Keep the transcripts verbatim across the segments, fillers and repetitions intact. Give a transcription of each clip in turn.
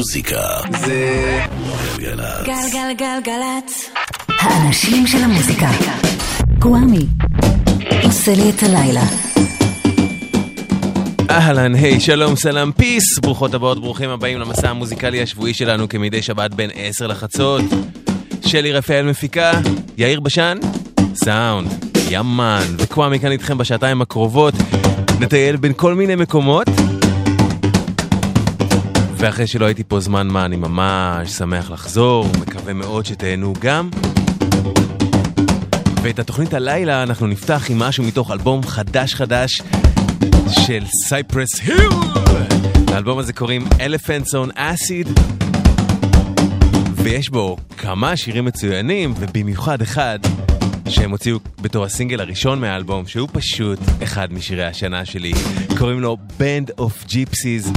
מוזיקה זה גלגלצ גלגלגלגלצ האנשים של המוזיקה קוואמי עושה לי את הלילה אהלן, היי, שלום, סלם, פיס ברוכות הבאות, ברוכים הבאים למסע המוזיקלי השבועי שלנו כמדי שבת בין עשר לחצות שלי רפאל מפיקה יאיר בשן סאונד, ימן וקוואמי כאן איתכם בשעתיים הקרובות נטייל בין כל מיני מקומות ואחרי שלא הייתי פה זמן מה, אני ממש שמח לחזור, מקווה מאוד שתהנו גם. ואת התוכנית הלילה אנחנו נפתח עם משהו מתוך אלבום חדש חדש של Cypress Hill. האלבום הזה קוראים Elephants on Acid, ויש בו כמה שירים מצוינים, ובמיוחד אחד שהם הוציאו בתור הסינגל הראשון מהאלבום, שהוא פשוט אחד משירי השנה שלי. קוראים לו Band of Gypsies.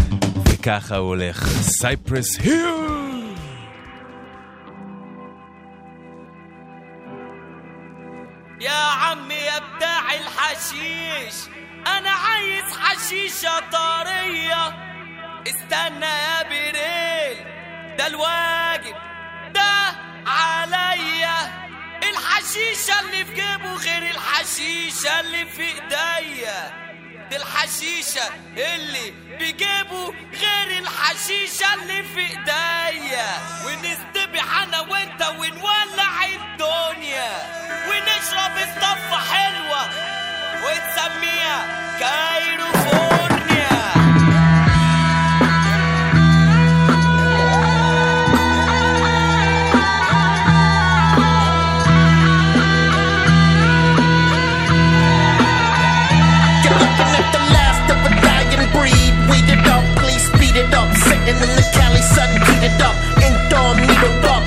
ככה הוא הולך, Cypress Hill! يا عمي يا بتاع الحشيش أنا عايز حشيشة طرية استنى يا بريل ده الواجب ده عليا الحشيشة اللي في جيبه غير الحشيشة اللي في ايديا الحشيشة اللي بيجيبوا غير الحشيشة اللي في ايديا ونستبح انا وانت ونولع الدنيا ونشرب الصفة حلوة ونسميها كايروفون sitting in the Cali sun, heated up, indoor, needled up,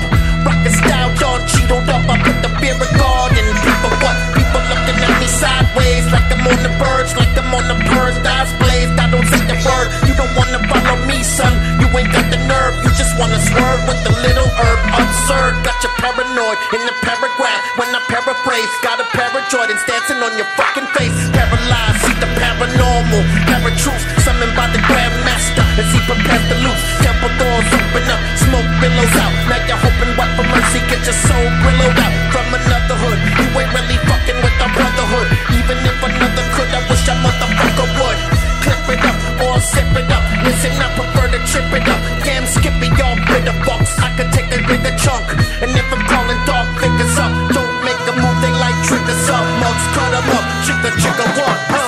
rockin' style, dog, cheetoed up, I put the beer in garden, people what, people looking at me sideways, like I'm on the verge, like I'm on the purge, eyes blazed, I don't see the word, you don't wanna follow me, son, you ain't got the nerve, you just wanna swerve with the little herb, absurd, got you paranoid, in the paragraph, when I paraphrase, got a pair of Jordans dancing on your fucking face, paralyzed, see the paranormal, paratroops, summoned by the grandmaster, as he prepares to lose, temple doors open up, smoke billows out. Now you're hoping what for mercy, get your soul billowed out from another hood. You ain't really fucking with the brotherhood. Even if another could, I wish a motherfucker would. Clip it up or sip it up. Listen, I prefer to trip it up. Damn, skip it, y'all bitter box. I could take a bigger chunk. And if I'm calling dog figures up, don't make a move, they like triggers up. Mugs cut them up, chicka chicka walk, huh?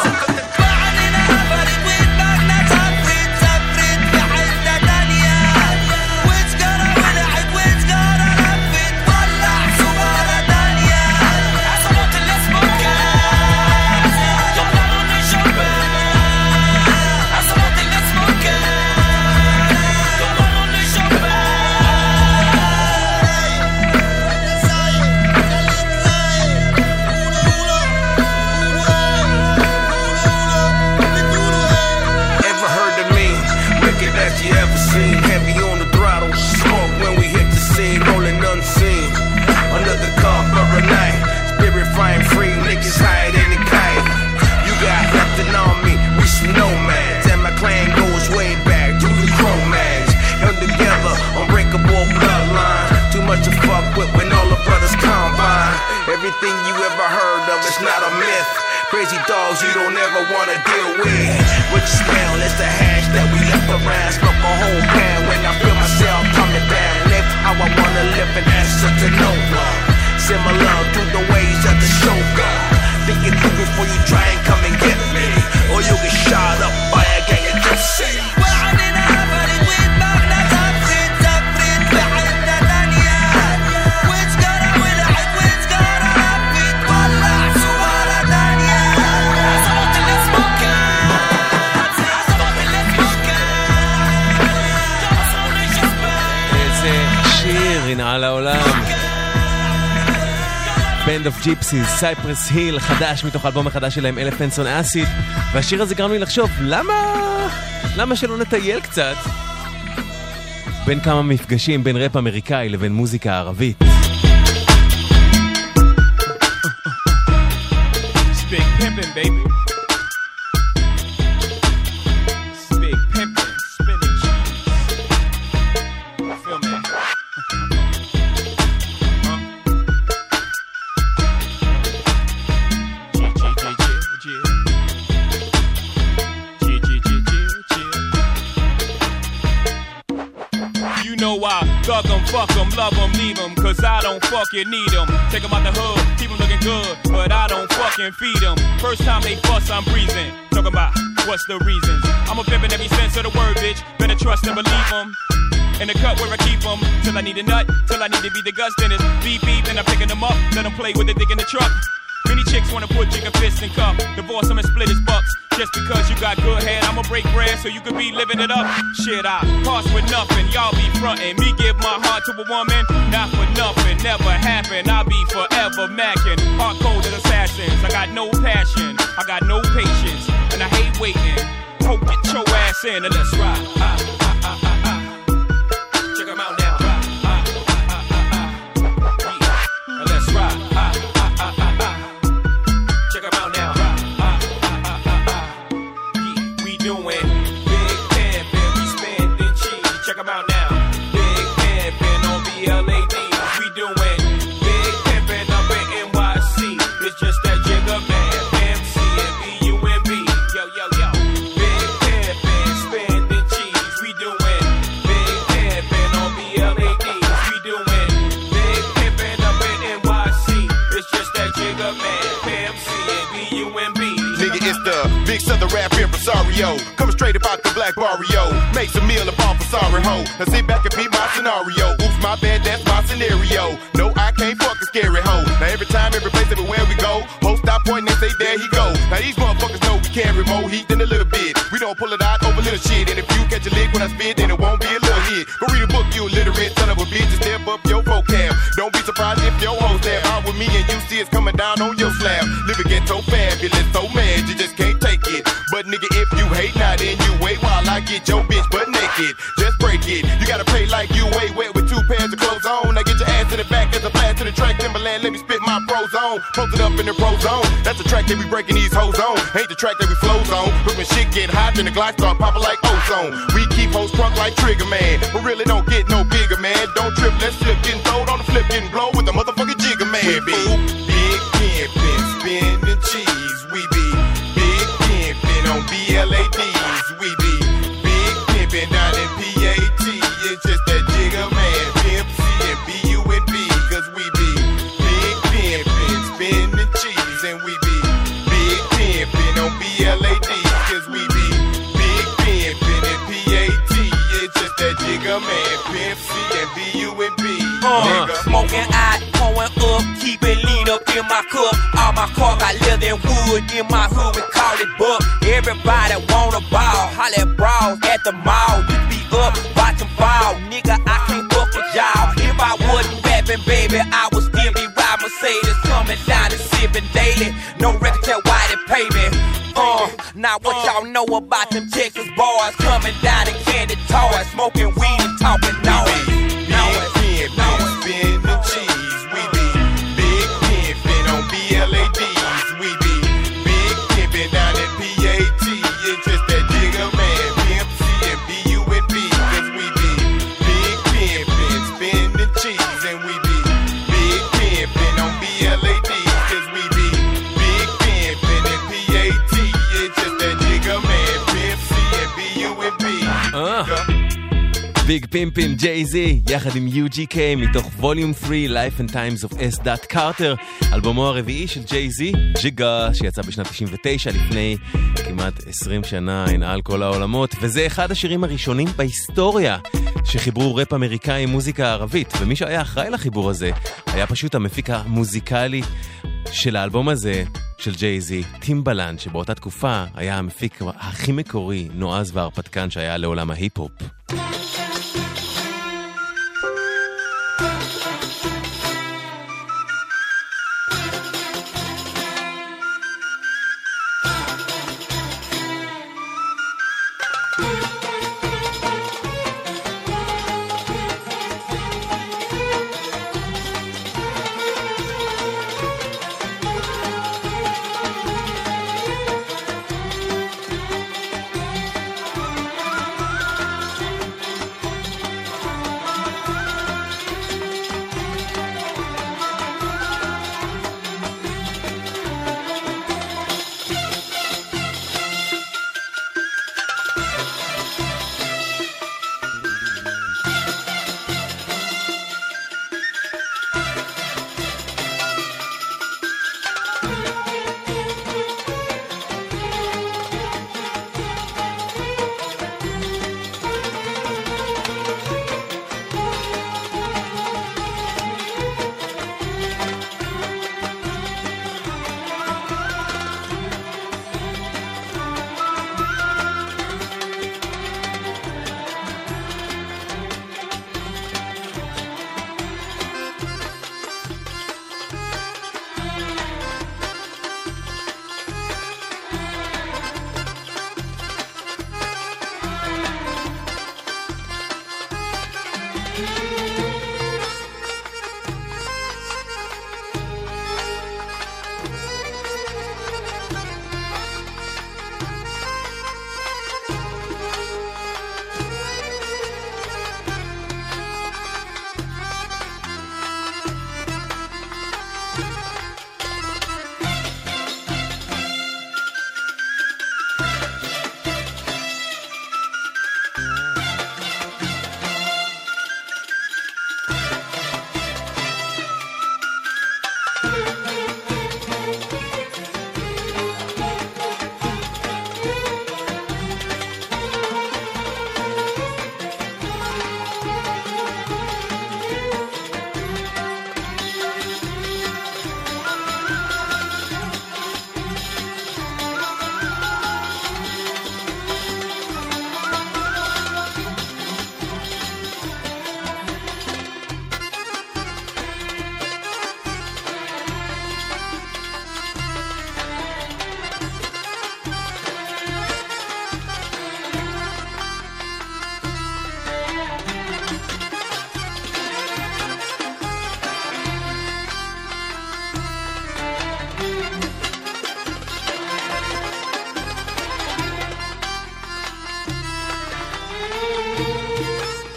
Everything you ever heard of, it's not a myth. Crazy dogs you don't ever want to deal with. What you smell is the hash that we left around. Smoke a whole pan when I feel myself coming down. Live how I want to live and answer to no one. Similar to the ways of the shogun. Think it through before you try and come and get me. Or you'll get shot up by a gang of gypsies. על העולם Band of Gypsies, Cypress Hill חדש מתוך האלבום החדש שלהם Elephants on Acid והשיר הזה גרם לי לחשוב למה למה שלא נטייל קצת בין כמה מפגשים בין רפ אמריקאי לבין מוזיקה ערבית Speak pimpin' baby Speak pimpin' spinach know I thug them, fuck them, love them, leave them, cause I don't fucking need them. Take them out the hood, keep them looking good, but I don't fucking feed them. First time they fuss, I'm breezing. Talking about what's the reasons. I'm a pimpin' every sense of the word, bitch. Better trust and believe them. In the cut where I keep them, till I need a nut, till I need to be the guts, then it's beep beep, and I'm picking them up, let them play with the dick in the truck. Many chicks wanna put jigger fist in cup, divorce him and split his bucks. Just because you got good head, I'ma break bread so you could be living it up. Shit, I pass with nothing, y'all be frontin'. Me give my heart to a woman, not for nothing, never happen. I'll be forever mackin', hard coded assassins. I got no passion, I got no patience, and I hate waiting. Hope get your ass in and let's ride. Ah, ah, ah, ah, ah. Check 'em out now. Ah, ah, ah, ah, ah, ah. Yeah. And let's ride. Ah. Southern rap impresario, coming straight about the black barrio. Makes a meal of all for sorry ho. Now sit back and beat my scenario. Oops, my bad, that's my scenario. No, I can't fuck a scary hoe. Now every time, every place, everywhere we go, hoes stop pointing and say there he go. Now these motherfuckers know we carry more heat than a little bit. We don't pull it out over little shit, and if you catch a lick when I spit, then it won't be a little hit. Go read a book, you illiterate son of a bitch, and step up your vocab. Don't be surprised if your hoes there out with me and you see it's coming down on your slab. Living ghetto fabulous, so mad you just can't take it. But nigga, if you hate, now then you wait while I get your bitch butt naked. Just break it. You gotta play like you way wet with two pairs of clothes on. Now get your ass in the back as I blast to the track. Timbaland, let me spit my pros on. Post it up in the pro zone. That's the track that we breaking these hoes on. Ain't the track that we flows on. But when shit get hot, then the glass start popping like ozone. We keep hoes crunk like Trigger Man. But really don't get no bigger, man. Don't trip, let's slip. Getting throwed on the flip, getting blow with the motherfucking Jigger Man. We fool, big pimpin', spinning cheese. We be big pimpin' on B L A Ds. We be big pimpin' down in P A T. It's just that Jigger Man, Pimp C and B U N B. Cause we be big pimpin', spinning cheese. And we be big pimpin' on B L A Ds. Cause we be big pimpin' in P A T. It's just that Jigger Man, Pimp C and B U N B. Uh, smoking out, pouring up, keep it lean up in my cup. All my car got leather and wood in my hood, we call it buck. Everybody wanna ball, holla at brawls at the mall. We be up, watchin' ball, nigga, I can't fuck with y'all. If I wasn't rapping, baby, I would still be riding Mercedes. Coming down and sipping daily, no record tell why they pay me. Uh, now what y'all know about them Texas boys? Coming down and candy toys, smoking weed and talking noise. ביג פימפים ג'ייזי יחד עם U G K מתוך ווליום שלוש Life and Times of S. Carter, אלבומו הרביעי של ג'ייזי ג'יגה שיצא בשנת ninety-nine לפני כמעט עשרים שנה, אין על כל העולמות, וזה אחד השירים הראשונים בהיסטוריה שחיברו רפ אמריקאי עם מוזיקה ערבית, ומי שהיה אחראי לחיבור הזה היה פשוט המפיק המוזיקלי של האלבום הזה של ג'ייזי, טימבלנד, שבאותה תקופה היה המפיק הכי מקורי, נועז והרפתקן שהיה לעולם ההיפ-הופ.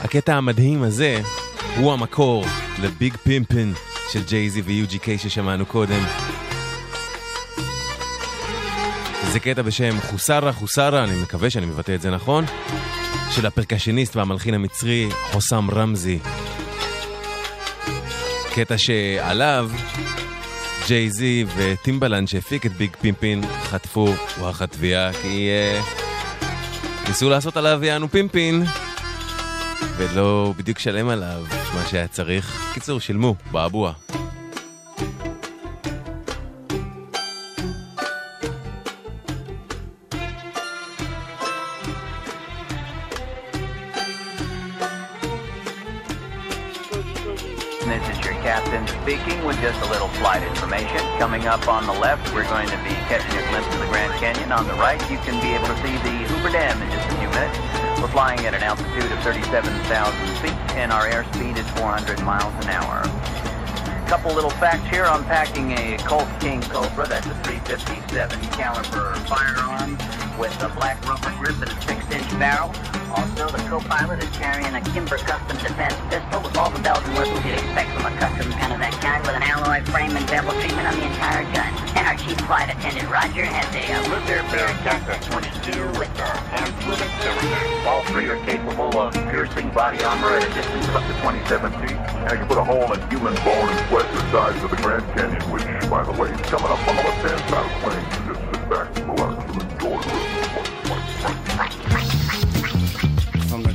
הקטע המדהים הזה הוא המקור לביג פימפין של ג'ייזי ו-יו ג'י קיי ששמענו קודם. זה קטע בשם חוסרה, חוסרה, אני מקווה שאני מבטא את זה נכון, של הפרקשניסט והמלחין המצרי חוסם רמזי. קטע שעליו ג'ייזי וטימבלנד שהפיק את ביג פימפין חטפו וואחת תביעה, כי uh, ניסו לעשות עליו יענו פימפין ולא בדיוק שלם עליו מה שהיה צריך. קיצור, שילמו באבוע. This is your captain speaking with just a little flight information. Coming up on the left, we're going to be catching a glimpse of the Grand Canyon. On the right, you can be able to see the Hoover Dam in just a few minutes. We're flying at an altitude of thirty-seven thousand feet, and our airspeed is four hundred miles an hour. A couple little facts here. I'm packing a Colt King Cobra. That's a three fifty-seven caliber firearm with a black rubber grip and a six inch barrel. Also, the co-pilot is carrying a Kimber Custom Defense pistol with all the bells and whistles you'd expect from a custom gun of that kind, with an alloy frame and bevel treatment on the entire gun. And our chief flight attendant, Roger, has a Luger Bearcat twenty-two with a hand-fluid cylinder. All three are capable of piercing body armor at a distance of up to twenty-seven feet, and it can put a hole in human bone and flesh the size of the Grand Canyon, which, by the way, is coming up on the left-hand side of the plane. You just sit back and relax and enjoy the room. From the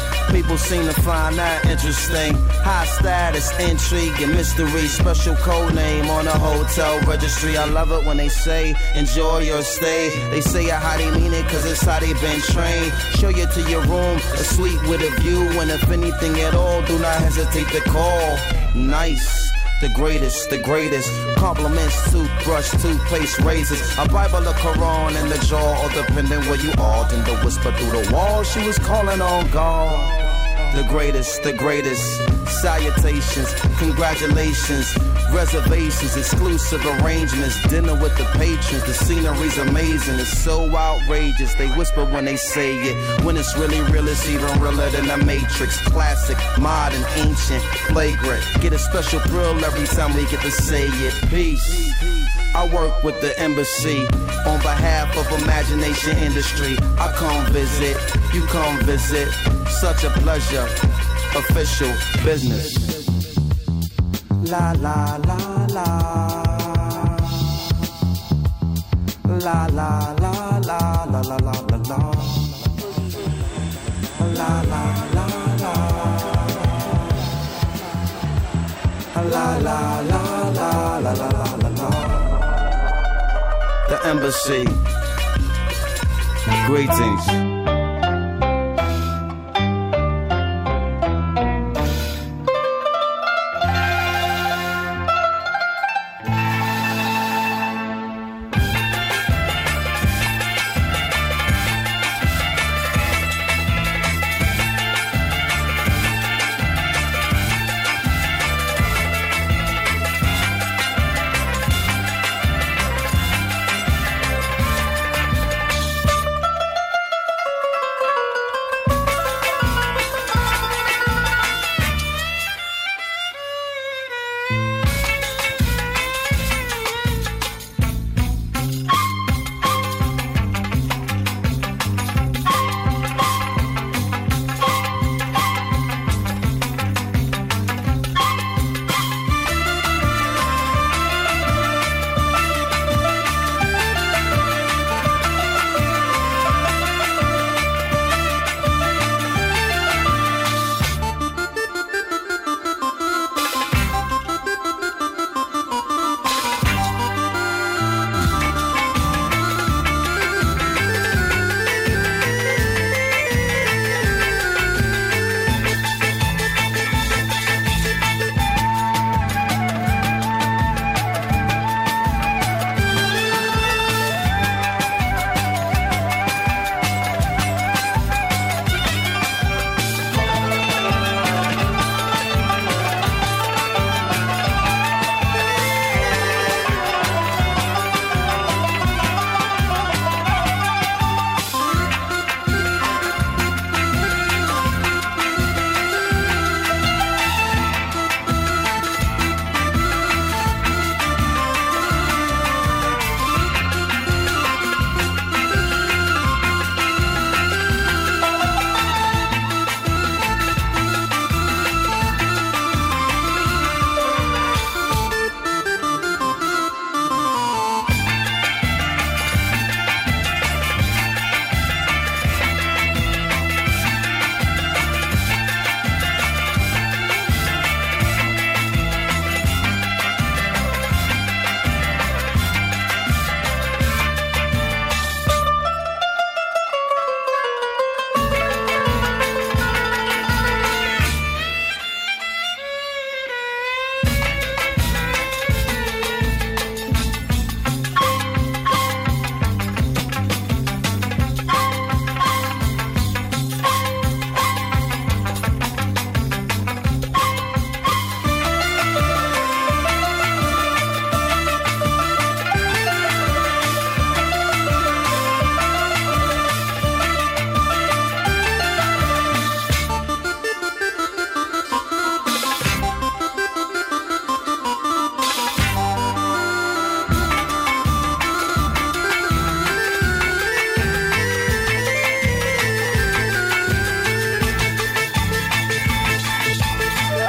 People seem to find that interesting. High status, intrigue, and mystery. Special code name on a hotel registry. I love it when they say, enjoy your stay. They say it how they mean it, cause it's how they been trained. Show you to your room, a suite with a view. And if anything at all, do not hesitate to call. Nice. The greatest, the greatest. Compliments, toothbrush, toothpaste, razors. A Bible, a Quran, and the jaw, or depending where you are. And the whisper through the wall, she was calling on God. The greatest, the greatest. Salutations, congratulations. Reservations, exclusive arrangements. Dinner with the patrons, the scenery's amazing. It's so outrageous, they whisper when they say it. When it's really real, it's even realer than the Matrix. Classic, modern, ancient, flagrant. Get a special thrill every time we get to say it. Peace. I work with the embassy on behalf of Imagination Industry. I come visit, you come visit. Such a pleasure. Official business. La la la la, la la la la la la la la la, la la la la, la la la la la la la. The embassy. Greetings.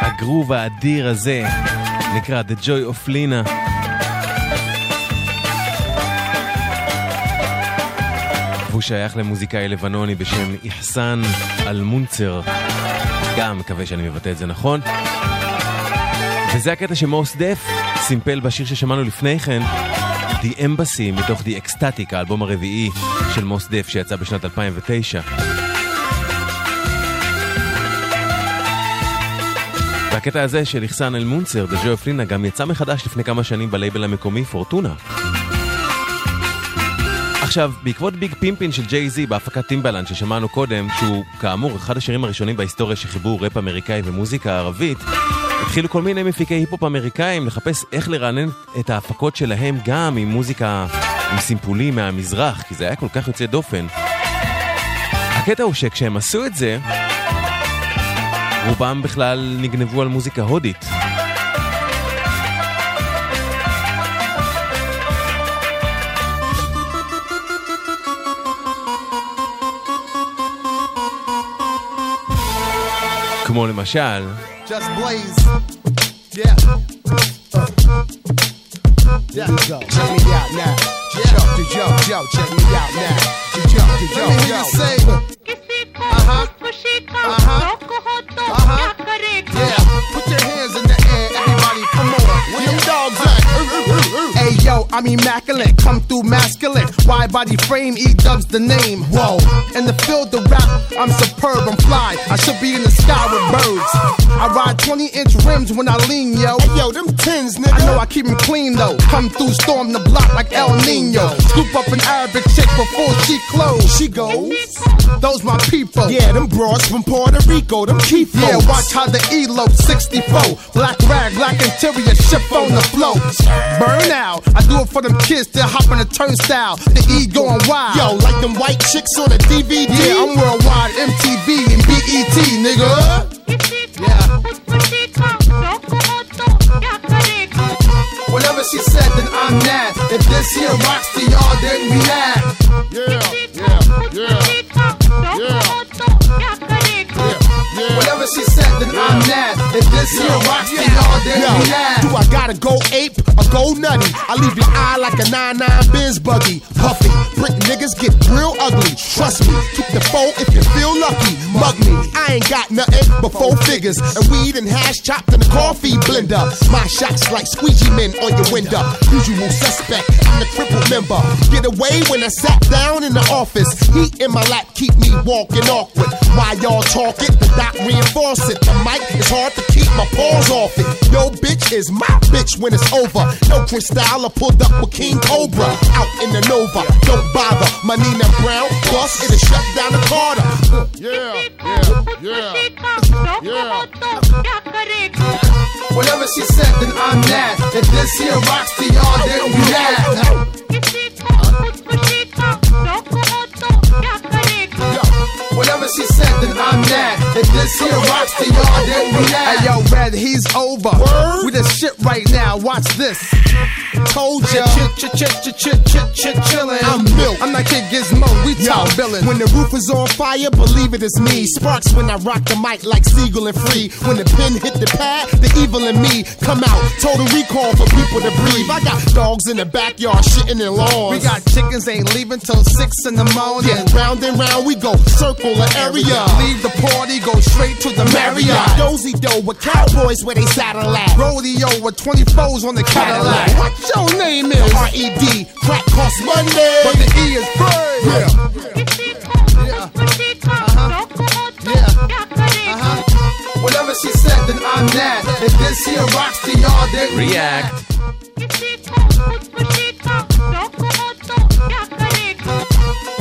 הגרוב האדיר הזה נקרא The Joy of Lina. והוא שייך למוזיקאי לבנוני בשם יחסן אלמונצר. גם מקווה שאני מבטא את זה נכון. וזה הקטע שמוס דף סימפל בשיר ששמענו לפני כן, The Embassy, מתוך The Ecstatic, האלבום הרביעי של מוס דף שיצא בשנת אלפיים ותשע. והקטע הזה של יחסן אלמונצר, The Joy of Lina, גם יצא מחדש לפני כמה שנים בלייבל המקומי פורטונה. עכשיו, בעקבות ביג פימפין של ג'יי-זי בהפקת טימבלנד ששמענו קודם, שהוא כאמור אחד השירים הראשונים בהיסטוריה שחיברו ראפ אמריקאי ומוזיקה ערבית, התחילו כל מיני מפיקי היפ-הופ אמריקאים לחפש איך לרענן את ההפקות שלהם גם עם מוזיקה, עם סימפולים מהמזרח, כי זה היה כל כך יוצא דופן. הקטע הוא שכשהם עשו את זה, רובם בכלל נגנבו על מוזיקה הודית. כמו למשל Just blaze. Yeah. There you go. Check me out now. Yo, yo, yo, check me out now. Yo, yo, yo. Uh-huh. Uh-huh. Uh-huh. Yeah, put your hands in the air, everybody, come on. Where them dogs at? Hey, yo, I'm immaculate, come through masculine. Wide body frame, E-dubs the name. Whoa, in the field of rap, I'm superb, I'm fly. I should be in the sky with birds. I ride twenty inch rims when I lean, yo. Hey, yo, them tins, nigga. I know I keep them clean, though. Come through, storm the block like El Nino. Scoop up an Arabic chick before she close. She goes, those my people. Yeah, them broads from Puerto Rico, them cheap folks. Yeah, watch how the elope sixty-four. Black rag, black interior, ship on the float. Burn out. I do it for them kids that hop on the turnstile. The E going wild. Yo, like them white chicks on the D V D. Yeah, I'm worldwide, M T V and B E T, nigga. Yeah. Whatever she said, then I'm that. If this here rocks to y'all, then we laugh. Yeah, yeah, yeah, yeah, yeah. Yeah. Whatever she said, then yeah. I'm that. If this yeah. here rocks yeah. to y'all, then we laugh. Do I gotta go ape or go nutty? I leave your eye like a nine nine Benz buggy. Puffy, brick niggas get real ugly. Trust me, keep the phone if you feel lucky. Mug me, I ain't got nothing but four figures. And weed and hash chopped in a coffee blender. My shots like squeegee men on your window. Usual suspect, I'm the crippled member. Get away when I sat down in the office. Heat in my lap keep me walking awkward. Why y'all talking? The doc reinforce it. The mic is hard to keep my paws off it. Yo bitch is my bitch when it's over. No Cristal, I pulled up with King Cobra. Out in the Nova, don't bother. My Nina Brown bus it'll shut down the Carter. Yeah, yeah, yeah, yeah. Whatever she said, then I'm that. If this here rocks to y'all, then we that. Whatever she said, then I'm that. If this here rocks to y'all, then we that. Hey yo, Red, he's over. Word? We the shit right now. Watch this. Told ya. Chit, chit, chit, chit, chit, chit, chillin'. I'm built. I'm not Kid Gizmo. We tall villain. When the roof is on fire, believe it is me. Sparks when I rock the mic like Siegel and Free. When the pen hit the pad, the evil in me come out. Total recall for people to breathe. I got dogs in the backyard shitting in lawns. We got chickens ain't leaving till six in the morning. Yeah, round and round we go. Circle an area. Leave the party, go straight to the Marriott. Dozy dough with cowboys where they saddle at. Rodeo with twenty-fours on the Cadillac. What your name is? R E D. Crack costs Monday. But the E is free. Yeah. Yeah. Uh-huh. Yeah. Uh-huh. Whatever she said, then I'm that. If this here rocks to y'all, then react.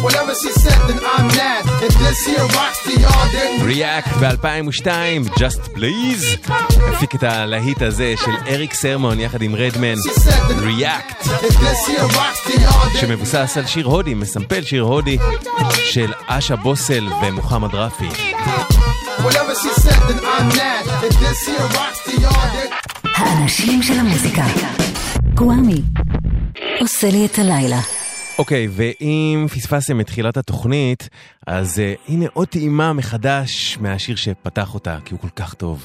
Whatever she said, then I'm that. If this here rocks to y'all, then react. ב-אלפיים ושתיים, Just Please הפיק את הלהיט הזה של אריק סרמון יחד עם רדמן, React, שמבוסס על שיר הודי, מסמפל שיר הודי של אשה בוסל ומוחמד רפי. האנשים של המוזיקה. קוואמי עושה לי את הלילה. אוקיי, okay, ואם פספסם את תחילת התוכנית, אז uh, הנה עוד טעימה מחדש מהשיר שפתח אותה, כי הוא כל כך טוב.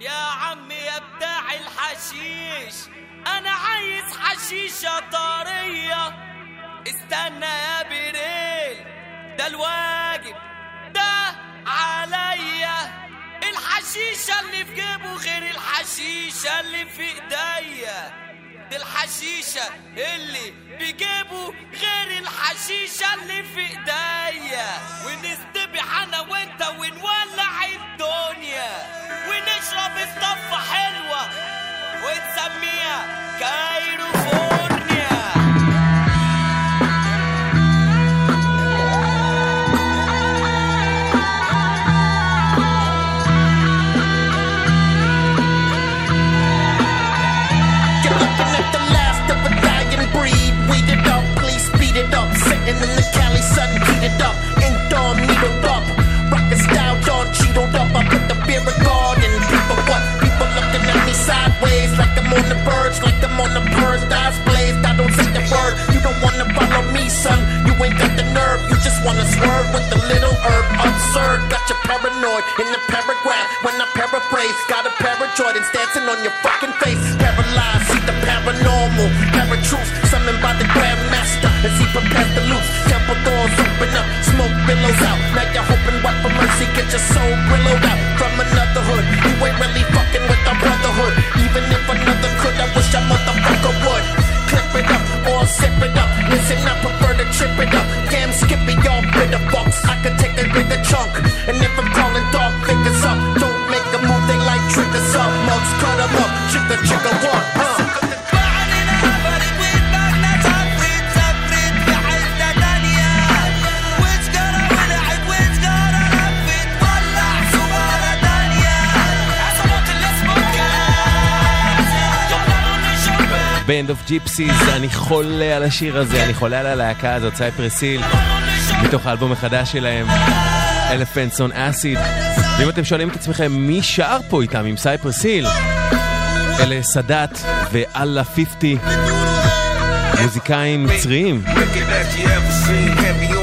יא עמי יבדע الحشيش انا عايز حشيشه طاريه استنى يا بريل ده الواجب ده عليا الحشيشه اللي في جيبه غير الحشيشه اللي في ايديا دي الحشيشة اللي بيجيبوا غير الحشيشة اللي في ايديا ونستبح انا وانت ونولع الدنيا ونشرب الصفة حلوة ونسميها كايروفون and in the Cali sun, beat it up, and dawn needled up, rockin' style, dawn cheetled up, I put the beer in garden, people what, people looking at me sideways, like I'm on the birds, like I'm on the birds, eyes blazed, I don't say the word, you don't wanna follow me, son, you ain't got the nerve, you just wanna swerve with the little herb, absurd, got you paranoid, in the paragraph, when I paraphrase, got a paratroid, it's dancing on your fucking face, paralyzed, see the paranormal, paratroops, summoned by the grandmaster, and see prepared to loose. Temple doors open up, smoke billows out. Now you're hoping what for mercy, get your soul grilled out. From another hood, you ain't really fucking with our brotherhood. Even if another could, I wish I motherfucker would. Band of Gypsies. אני חולה על השיר הזה, אני חולה על הלהקה הזאת, Cypress Hill, מתוך האלבום החדש שלהם, Elephants on Acid. ואם אתם שואלים את עצמכם מי שער פה איתם עם Cypress Hill, אלה סדאת ואללה חמישים, מוזיקאים מצרים.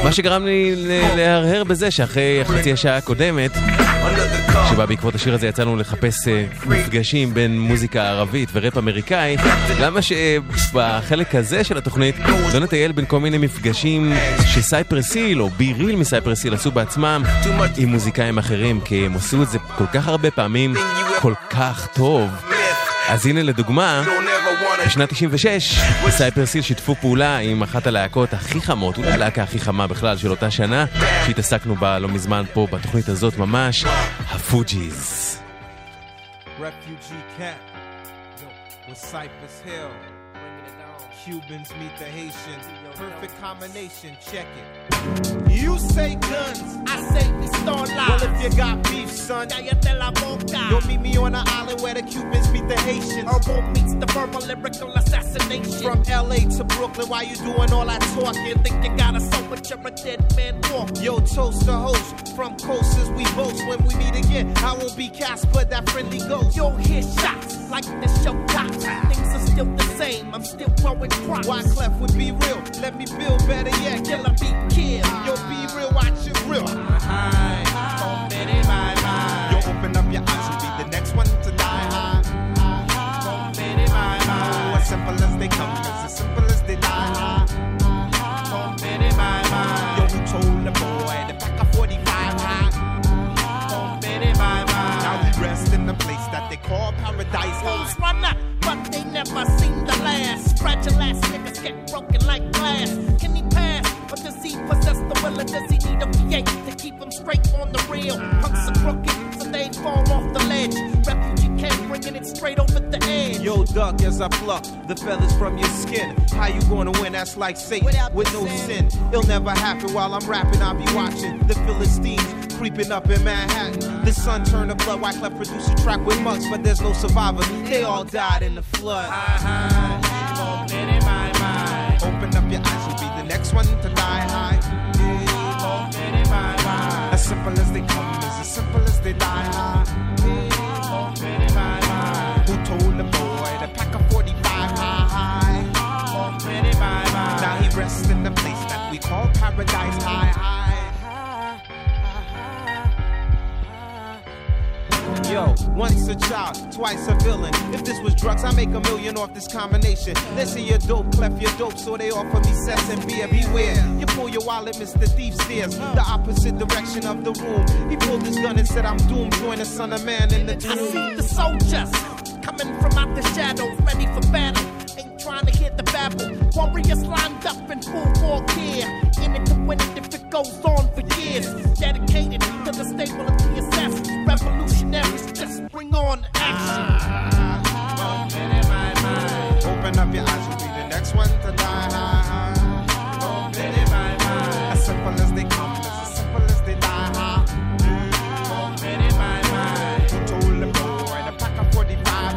מה שגרם לי להרהר בזה שאחרי חצי השעה הקודמת שבה בעקבות השיר הזה יצאנו לחפש מפגשים בין מוזיקה ערבית ורפ אמריקאי, למה שבחלק הזה של התוכנית לא נטייל בין כל מיני מפגשים שסייפרס היל או בי ריל מסייפרס היל עשו בעצמם עם מוזיקאים אחרים, כי הם עשו את זה כל כך הרבה פעמים כל כך טוב. אז הנה לדוגמה, בשנת תשעים ושש סייפרס היל שיתפו פעולה עם אחת הלהקות הכי חמות, אולי הלהקה הכי חמה בכלל של אותה שנה שהתעסקנו בה לא מזמן פה בתוכנית הזאת ממש, הפוג'יז. Refugee camp with Cypress Hill. Cubans meet the Haitians. Perfect combination, check it. You say guns, I say pistola. Well, if you got beef, son, cállate la boca. You'll meet me on an island where the Cubans meet the Haitians. Herbal meets the verbal lyrical assassination. From L A to Brooklyn, why you doing all that talking? Think you got a soul, but you're a dead man walk. Yo, toast the host. From coast as we boast. When we meet again, I won't be Casper, that friendly ghost. You'll hear shots like the show cops. Things are still the same, I'm still growing props. Wyclef would be real, let me build better yet, till I be killed. Yo, be real, watch it real. Yo, open up your eyes, you'll be the next one to die. Oh, as simple as they come, it's as simple as they lie. Yo, who told the boy to pack a forty-five high? Now we rest in the place that they call paradise. Fools run up, but they never seem to last. Fragile ass niggas get broken like glass. Can he pass? Or does he possess the will? Or does he need a V eight to keep him straight on the reel? Punks are crooked, so they fall off the ledge. Refugee camp bringing it straight over the edge. Yo, duck, as I pluck the feathers from your skin. How you gonna win? That's like Satan without with no sin. sin. It'll never happen. While I'm rapping, I'll be watching the Philistines creeping up in Manhattan. The sun turned to blood. Wyclef produced a track with mugs, but there's no survivors. They all died in the flood. High, high, high. Open up your eyes, you'll be the next one to die. High, high. As simple as they come, it's as simple as they die. High. Who told the boy to pack a forty-five high? Now he rests in the place that we call paradise. High, high. Yo, once a child, twice a villain. If this was drugs, I make a million off this combination. They say you're dope, Clef, you're dope, so they offer me sets and beer. Beware, you pull your wallet, Mister Thief stares the opposite direction of the room. He pulled his gun and said, I'm doomed. Join the son of man in the tomb. I see the soldiers coming from out the shadows, ready for battle. Ain't trying to hear the babble. Warriors lined up in full war gear. In it to win it if it goes on for years. Dedicated to the staple of the assassins. Revolutionaries, just bring on action. Open up your eyes, you'll be the next one to die. As simple as they come, as simple as they die. Who told the boy to pack a forty-five?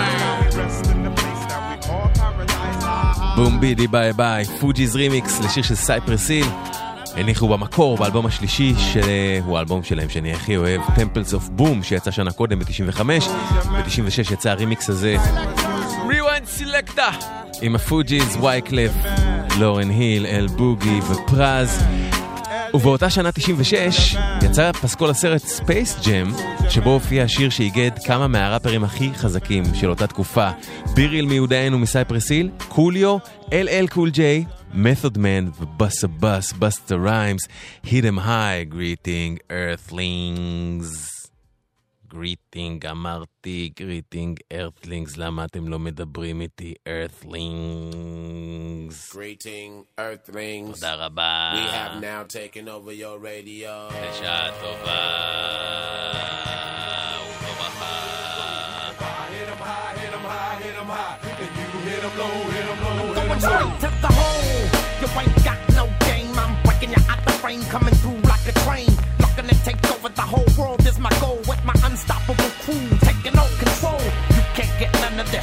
Now we rest in the place that we call paradise. Boom bidi bye bye, Fugees remix לשיר של Cypress Hill. הניחו במקור באלבום השלישי שהוא האלבום שלהם שאני הכי אוהב, Temples of Boom, שיצא שנה קודם ב-תשעים וחמש. ב-תשעים ושש יצא הרימיקס הזה, Rewind Selector, עם הפוג'יז, וייקלף, לורן היל, אל בוגי ופרז. ובאותה שנה תשעים ושש יצא פסקול הסרט Space Jam, שבו הופיע השיר שהיגד כמה מהראפרים הכי חזקים של אותה תקופה, ביריל מיודענו מסייפרס היל, קוליו, אל אל קול ג'יי, Method Man, Busta Bus, Busta Rhymes, Hit 'em High, Greeting Earthlings. Greeting, אמרתי, Greeting Earthlings, למה אתם לא מדברים איתי, Earthlings? Greeting Earthlings. תודה רבה. We have now taken over your radio. בשעה טובה. Coming through like a train, looking to take over the whole world is my goal. With my unstoppable crew, taking all control. You can't get none of this.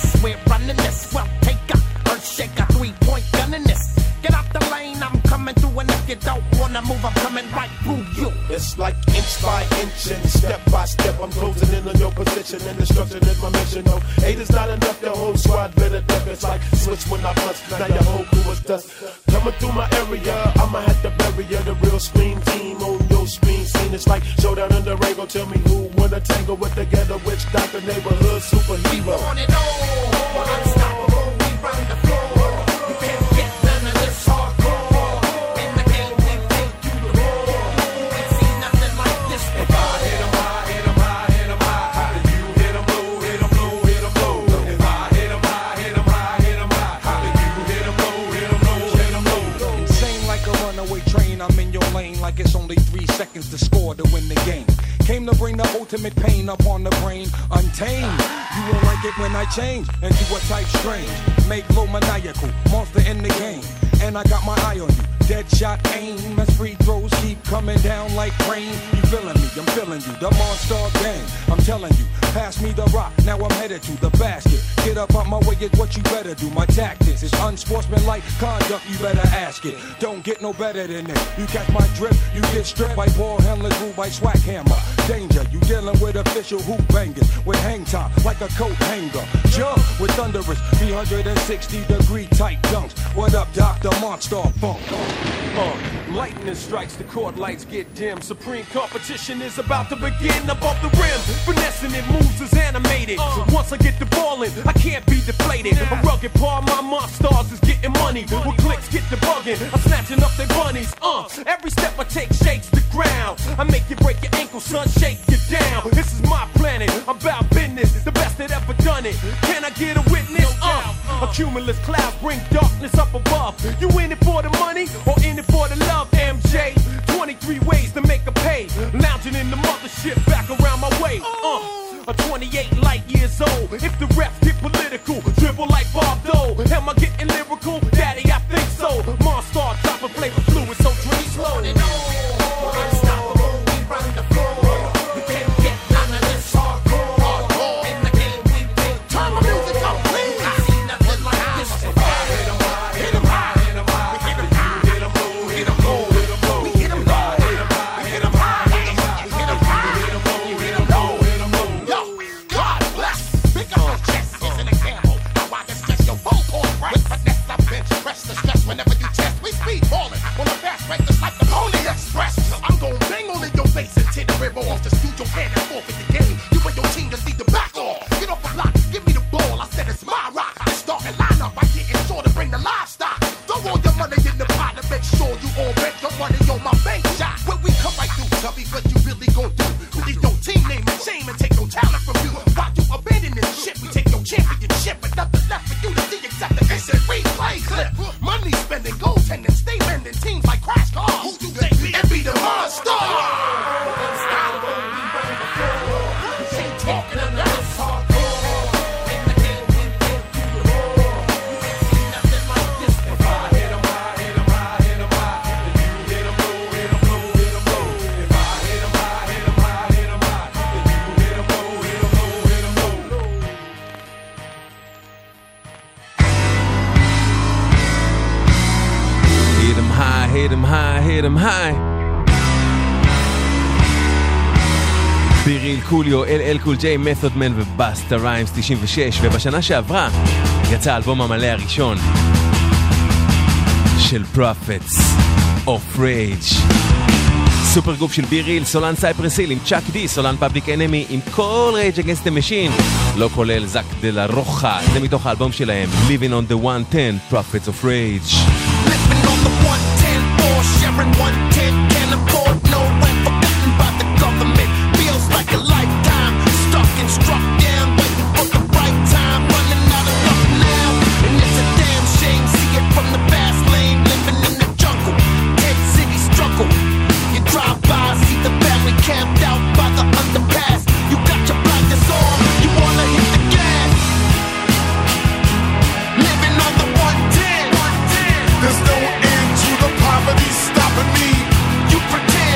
when I move, I'm coming right through you. It's like inch by inch and step by step, I'm closing in on your position, and destruction is my mission. No, eight is not enough, the whole squad better duck. It's like switch when I punch, now your whole crew is dust. Coming through my area, I'ma have to bury you. The real screen team on your screen scene. It's like showdown in the Rango. Tell me who wanna tangle with the ghetto witch doctor, neighborhood superhero. On and on, unstoppable, we run the floor. You can't get none of this hardcore. In the game, we think you the roar. You ain't seen nothing like this before. If I hit 'em high, hit 'em high, hit 'em high. How do you hit 'em low, hit 'em low, hit 'em low? If I hit 'em high, hit 'em high, hit 'em high. How do you hit 'em low, hit 'em low, hit 'em low? Insane like a runaway train, I'm in your lane like it's only three seconds to score to win the game. Came to bring the ultimate pain upon the brain, untamed. You won't like it when I change into a type strange. Make low maniacal, monster in the game. And I got my eye on you, dead shot aim. As free throws keep coming down like rain. You feeling me, I'm feeling you, the monster gang. I'm telling you, pass me the rock, now I'm headed to the basket. Get up out my way, it's what you better do. My tactics is unsportsmanlike conduct, you better ask it. Don't get no better than that. You catch my drip, you get stripped by ball handlers, ruled by swag hammer. Danger, you dealing with official hoop bangers with hang time like a coat hanger. Jump with thunderous three sixty degree tight dunks. What up, Doctor Monster Funk? Uh, lightning strikes, the court lights get dim. Supreme competition is about to begin. Above the rim, finessing it moves is animated. Uh, Once I get the ball in, I can't be deflated. Nah. A rugged part, my monsters is getting money. money When clicks money. Get the bugging, I'm snatching up their bunnies. Uh, every step I take shakes the ground. I make you break your ankle, son. Shake you down. This is my planet. I'm about business. The best that ever done it. Can I get a witness? No doubt, uh, uh. A cumulus cloud bring darkness up above. You in it for the money or in it for the love? M J, twenty-three ways to make a pay. Lounging in the mothership back around my way. Uh, I'm twenty-eight light years old. If the refs get political, dribble like Bob Dole. Am I getting lyrical? Daddy, I think so. Monster dropping flavor fluid, so drink slow. And on, unstoppable, we run the floor. קוליו, אל-אל קול ג'יי, Method Man ובאסטה ריימס תשעים ושש, ובשנה שעברה יצא האלבום המלא הראשון של Prophets of Rage, סופר גרופ של ביריל, סולן סייפרס היל עם צ'אק די, סולן פאבליק אנמי עם כל Rage Against the Machine, לא כולל זק דלה רוחה, זה מתוך האלבום שלהם Living on the one ten, Prophets of Rage. Living on the one ten, or sharing one ten, can't afford no life, forgotten by the government, feels like a lifetime, stuck and struck down, waiting for the right time, running out of luck now, and it's a damn shame, see it from the fast lane, living in the jungle, dead city struggle, you drive by, see the family camped out by the underpass, you got your blinders on, you wanna hit the gas, living on the one ten, there's no end to the poverty stopping me, you pretend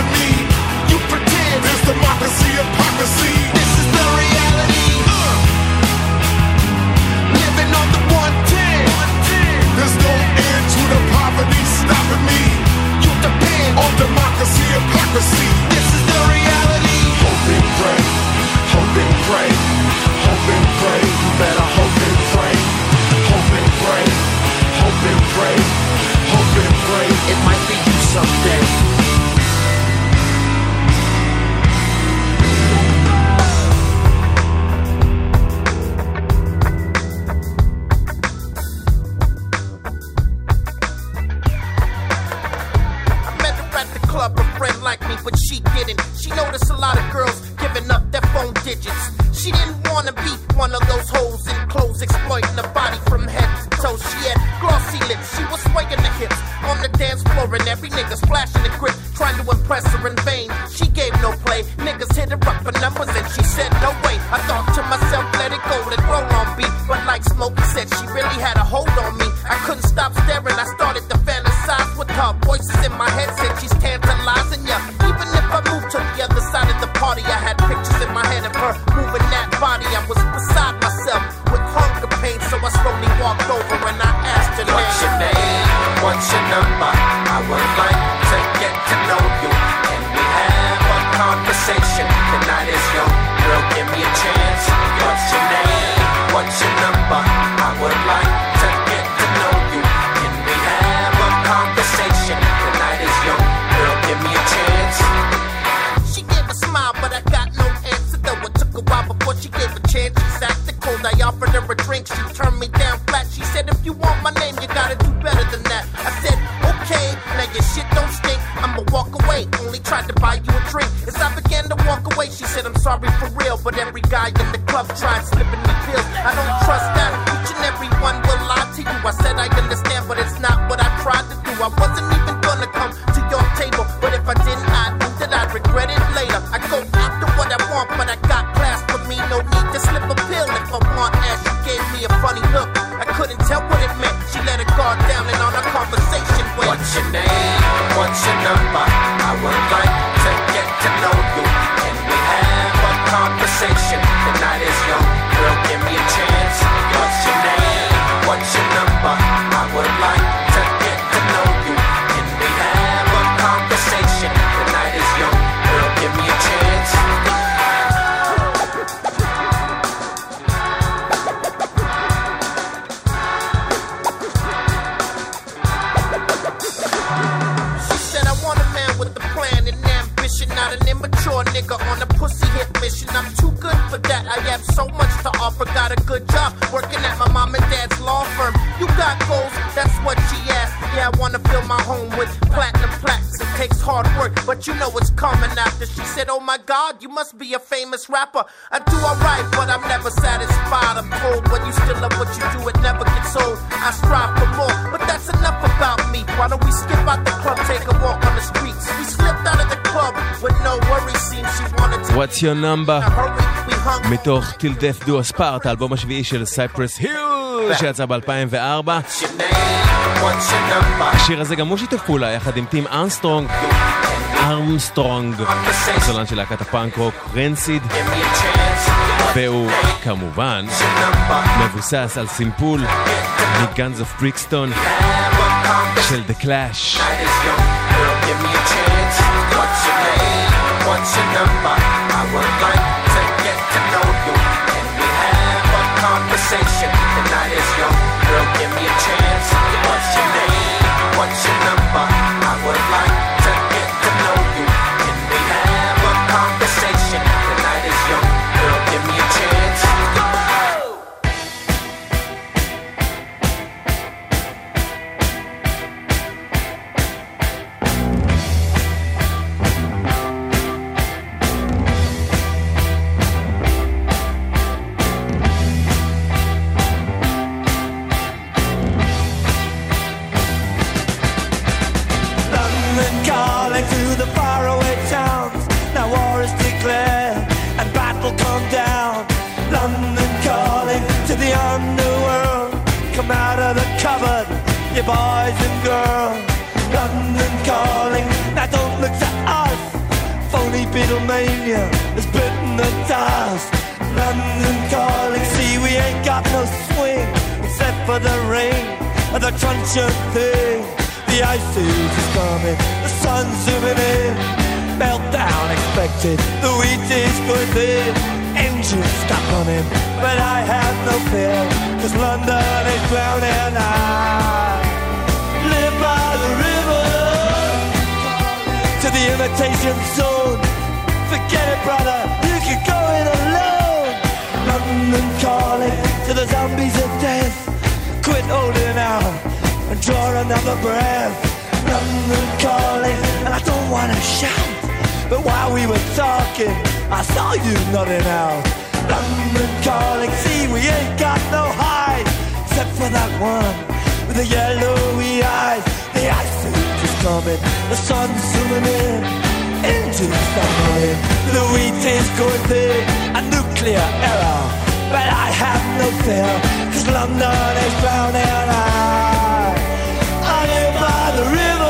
tyranny. You pretend there's democracy, hypocrisy. This is the reality. Uh. Living on the one ten. There's no end to the poverty stopping me. You depend on democracy, hypocrisy. This is the reality. Hope and pray, hope and pray, hope and pray. You better hope and pray, hope and pray, hope and pray, hope and pray. It might be you someday. But she didn't. She noticed a lot of girls giving up their phone digits. She didn't want to be one of those hoes in clothes exploiting her body from head to toe. She had glossy lips, she was swaying the hips on the dance floor, and every nigga splashing the grip, trying to impress her in vain. She gave no play, niggas hit her up for numbers and she said no way. I thought to myself, let it go, let roll on beat. But like Smokey said, she really had a hold on me. I couldn't stop staring, I started to fantasize with her voices in my head, said she's tantalizing ya. What's your number? I would like to get to know you. Can we have a conversation? Tonight is young, girl, give me a chance. What's your name? What's your number? I would like to get to know you. Can we have a conversation? Tonight is young, girl, give me a chance. She gave a smile, but I got no answer. Though it took a while before she gave a chance. She's acting cold, I offered her a drink. She turned me down flat. She said, if you want my name, you gotta do better than that. I said, okay, now your shit don't stink. I'ma walk away, only tried to buy you a drink. As I began to walk away, she said, I'm sorry for real, but every guy in the club tried slipping me pills. I don't trust that, each and every one will lie to you. I said I understand, but it's not what I tried to do. I wasn't even gonna come to your table, but if I didn't, I knew that I'd regret it later. I go after what I want, but I got class for me. No need to slip a pill if I want. As she gave me a funny look, I couldn't tell what it meant. She let her guard down and on a conversation with. What's your name? What's your number? I would like to get to know you. Can we have a conversation? The night is young, girl, give me a chance. What's your name? What's your number? I would like to get to know you. Can we have a conversation? The night is young, girl, give me a chance. On a pussy hit mission, I'm too good for that. I have so much to offer, got a good job working at my mom and dad's law firm. You got goals, that's what she asked. Yeah, I wanna fill my home with platinum plaques. It takes hard work, but you know it's coming after. She said, oh my God, you must be a famous rapper. I do alright, but I'm never satisfied. I'm told when you still love what you do, it never gets old. I strive for more, but that's enough about me. Why don't we skip out the club, take a walk on the streets? We slipped out of the club with no worries. What's your number? מתוך Till Death Do Us Part, האלבום השביעי של Cypress Hill שיצא ב-אלפיים וארבע. השיר הזה גם הוא שיתוף פעולה יחד עם טים ארמסטרונג, ארמסטרונג, סולן של להקת הפאנק רוק רנסיד, והוא כמובן מבוסס על סימפול מגאנס אוף בריקסטון של The Clash. What's your number? I would like to get to know you. Can we have a conversation? The night is young, girl, give me a chance. What's your name? What's your number? I would like to get to know you. Can we have a conversation? The night is young, girl, give me a chance. Boys and girls, London calling. Now don't look to us. Pennsylvania has bitten the dust. London calling, see we ain't got no swing except for the rain and the crunch of thing. The ice age is coming, the sun's zooming in. Meltdown expected, the wheat is good in. Engines stop on him, but I have no fear, 'cause London is drowning. I live by the river to the imitation zone. Forget it, brother, you can go it alone. London calling to the zombies of death. Quit holding out and draw another breath. London calling, and I don't want to shout, but while we were talking, I saw you nodding out. London calling, see we ain't got no hide, except for that one with the yellowy eyes. The ice age is coming, the sun's zooming in. Engines start running, the wheat is going thick, a nuclear error, but I have no fear, 'cause London is drowning. I, I live by the river.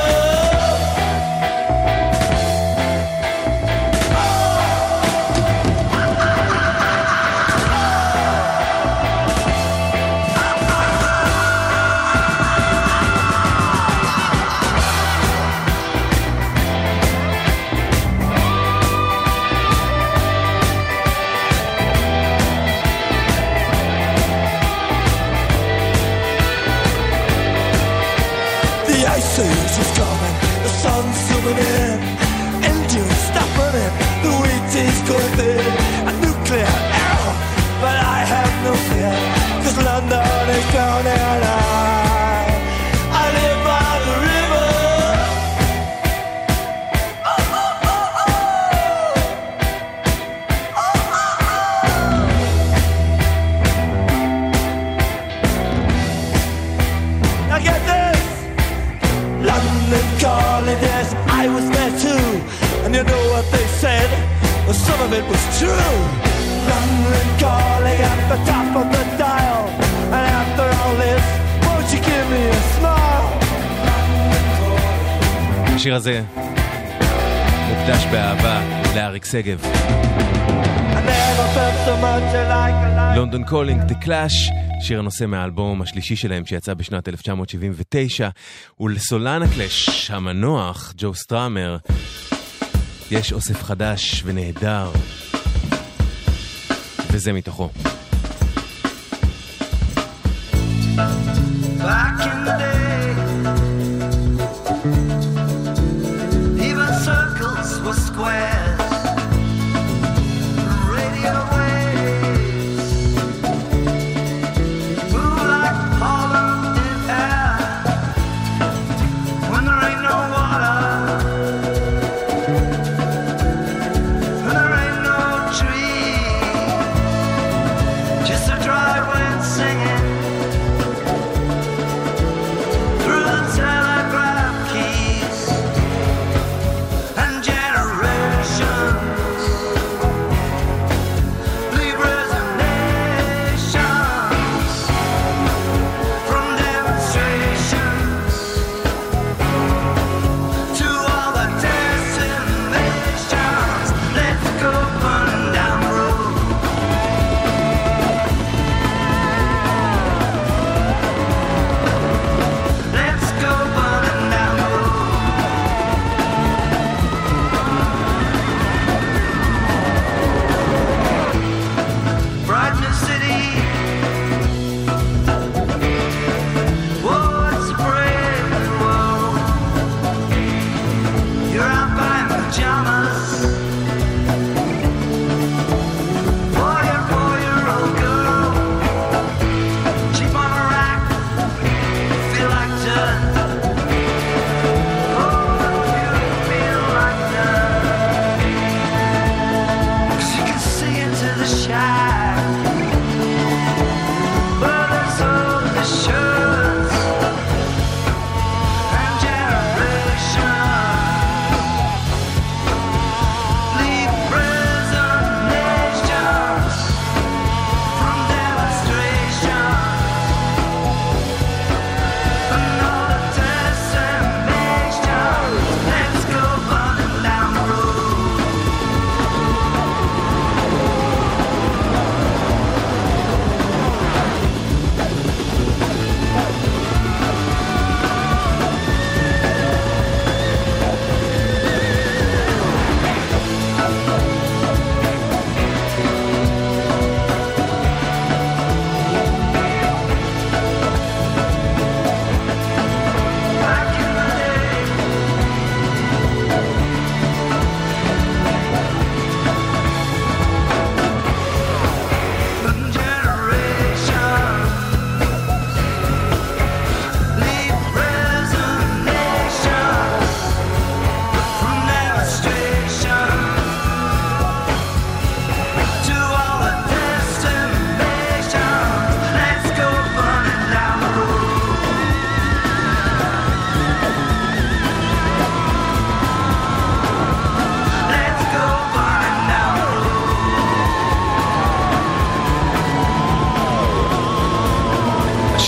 A nuclear error, but I have no fear, 'cause London is drowning. I, I live by the river. Oh, oh, oh, oh. Oh, oh, oh. Now get this, London calling, yes, I was there too, and you know what they said. Some of it was true. London calling at the top of the dial, and after all this, won't you give me a smile? השיר הזה מוקדש באהבה לאריק סגב. London Calling, The Clash, שיר הנושא מהאלבום השלישי שלהם שיצא בשנת אלף תשע מאות שבעים ותשע, ולסולן הקלאש המנוח ג'ו סטראמר יש אוסף חדש ונהדר, וזה מתוכו. Back in the day, even circles were squares. Radio waves move like pollen in air when there ain't no water. Generation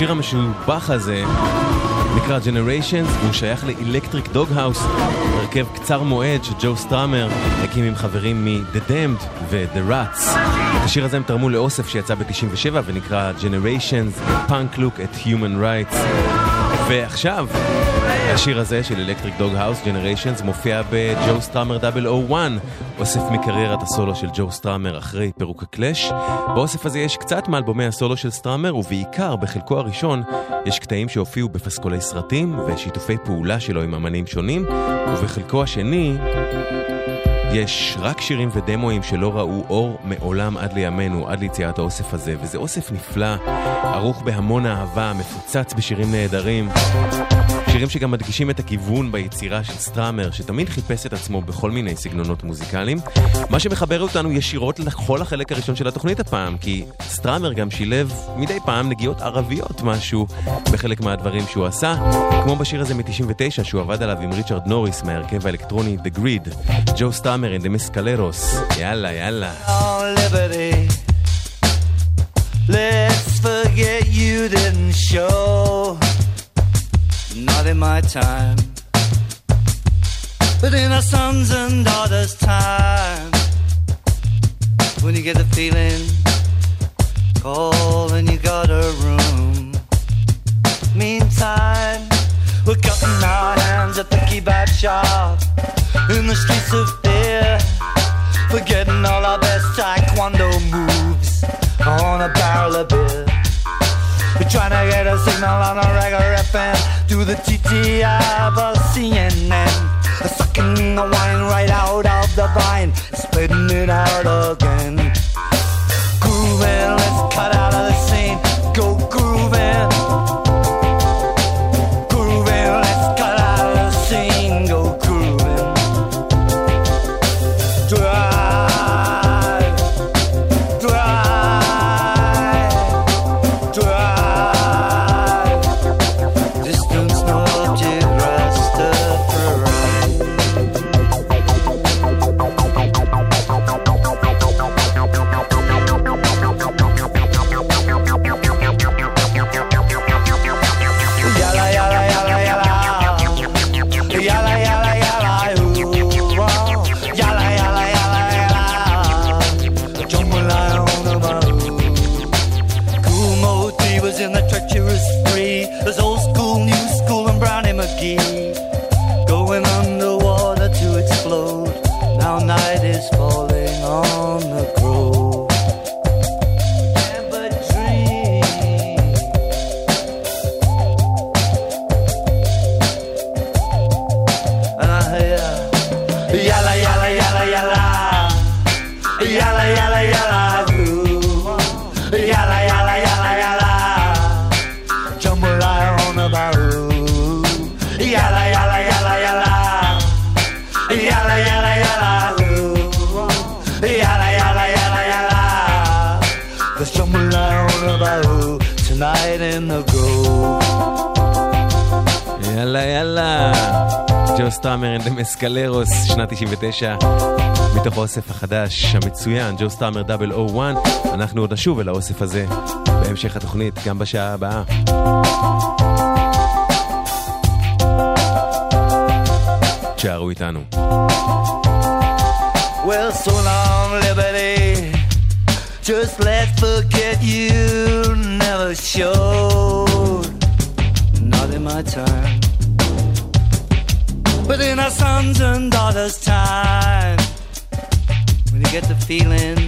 השיר המשובח הזה נקרא Generations, והוא שייך ל-Electric Doghouse, הרכב קצר מועד שג'ו סטראמר הקים עם חברים מ-The Damned ו-The Rats. את השיר הזה הם תרמו לאוסף שיצא ב-תשעים ושבע ונקרא Generations, Punk Look at Human Rights. ועכשיו, השיר הזה של Electric Doghouse, Generations, מופיע בג'ו סטראמר אפס אפס אחת, אוסף מקריירת הסולו של ג'ו סטראמר אחרי פירוק הקלאש. באוסף הזה יש קצת מאלבומי הסולו של סטראמר, ובעיקר בחלקו הראשון יש קטעים שהופיעו בפסקולי סרטים ושיתופי פעולה שלו עם אמנים שונים, ובחלקו השני יש רק שירים ודמואים שלא ראו אור מעולם עד לימינו, עד ליציאת האוסף הזה, וזה אוסף נפלא, ערוך בהמון אהבה, מפוצץ בשירים נהדרים. שירים שגם מדגישים את הכיוון ביצירה של סטראמר, שתמיד חיפש את עצמו בכל מיני סגנונות מוזיקליים. מה שמחבר אותנו ישירות לכל החלק הראשון של התוכנית הפעם, כי סטראמר גם שילב מדי פעם נגיעות ערביות משהו בחלק מהדברים שהוא עשה, כמו בשיר הזה מ-תשעים ותשע שהוא עבד עליו עם ריצ'רד נוריס מהרכב האלקטרוני The Grid, ג'ו סטראמר and the Mescaleros. יאללה, יאללה. Oh, liberty. Let's forget you didn't show. Not in my time, but in our sons and daughters' time. When you get the feeling, call and you got a room. Meantime, we're cutting our hands at the kebab shop in the streets of fear. Forgetting all our best taekwondo moves on a barrel of beer. We're trying to get a signal on a regular F M, do the T T I but C N N. We're sucking the wine right out of the vine, splitting it out again. Grooving, let's cut out of the scene, go grooving. Grooving, let's cut out of the scene, go grooving. Drive, drive, drive. סטראמר and the Mescaleros, שנת תשעים ותשע, מתוך האוסף החדש המצוין, ג'ו סטראמר אפס אפס אחת. אנחנו עוד נשוב אל האוסף הזה בהמשך התוכנית, גם בשעה הבאה. תשארו איתנו. Well, so long, liberty. Just let's forget you never showed. Not in my time, but in our sons and daughters' time. When you get the feeling,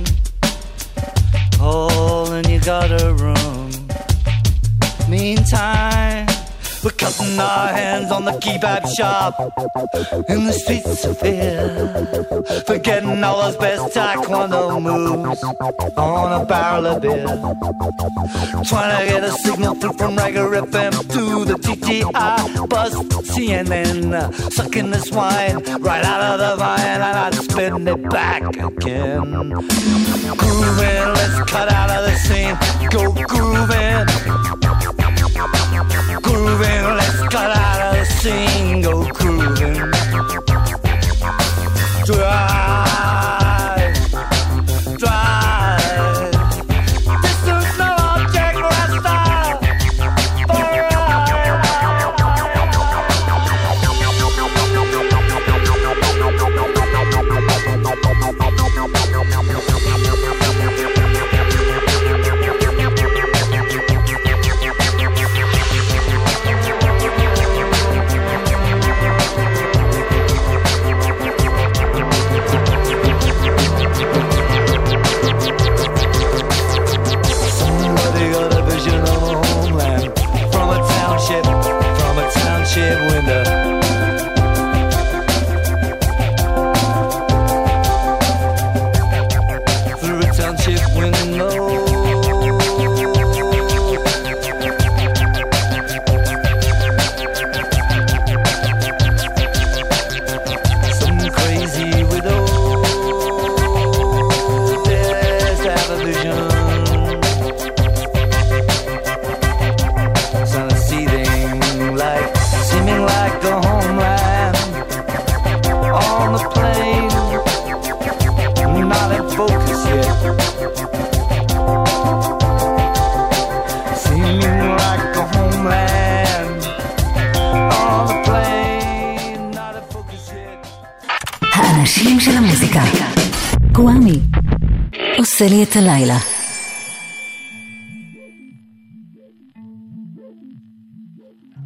call and you got a room. Meantime, we're cutting our hands on the kebab shop in the streets of fear. Forgetting all those best taekwondo moves on a barrel of beer. Trying to get a signal through from regular F M to the T T I bus C N N. Sucking this wine right out of the vine and I'd spin it back again. Grooving, let's cut out of the scene, go grooving. Grooving, let's cut out a single grooving. Drive, drive. This is no object, rasta. on the plane, not in focus yet, seeming like a homeland, on the plane, not in focus yet. האנשים של המוזיקה, קוואמי, עושה לי את הלילה.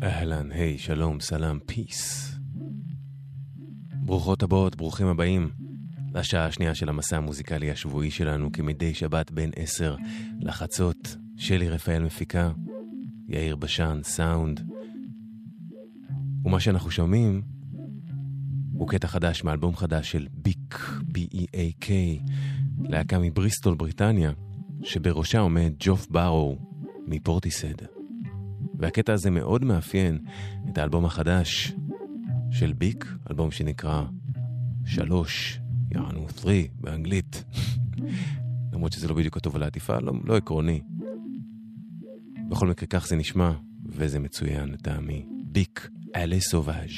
אהלן, היי, שלום, סלם, פיס. ברוכות הבאות, ברוכים הבאים לשעה השנייה של המסע המוזיקלי השבועי שלנו, כמדי שבת בין עשר לחצות. שלי רפאל מפיקה, יאיר בשן, סאונד. ומה שאנחנו שומעים הוא קטע חדש מאלבום חדש של ביק, בי אי איי קיי, להקה מבריסטול, בריטניה, שבראשה עומד ג'וף בארו מפורטיסד. והקטע הזה מאוד מאפיין את האלבום החדש של ביק, אלבום שנקרא שלוש, יענו three באנגלית. למרות שזה לא בדיוק כתוב על העטיפה, לא, לא עקרוני. בכל מקרה כך זה נשמע, וזה מצוין לטעמי. ביק, אלה סובאז'.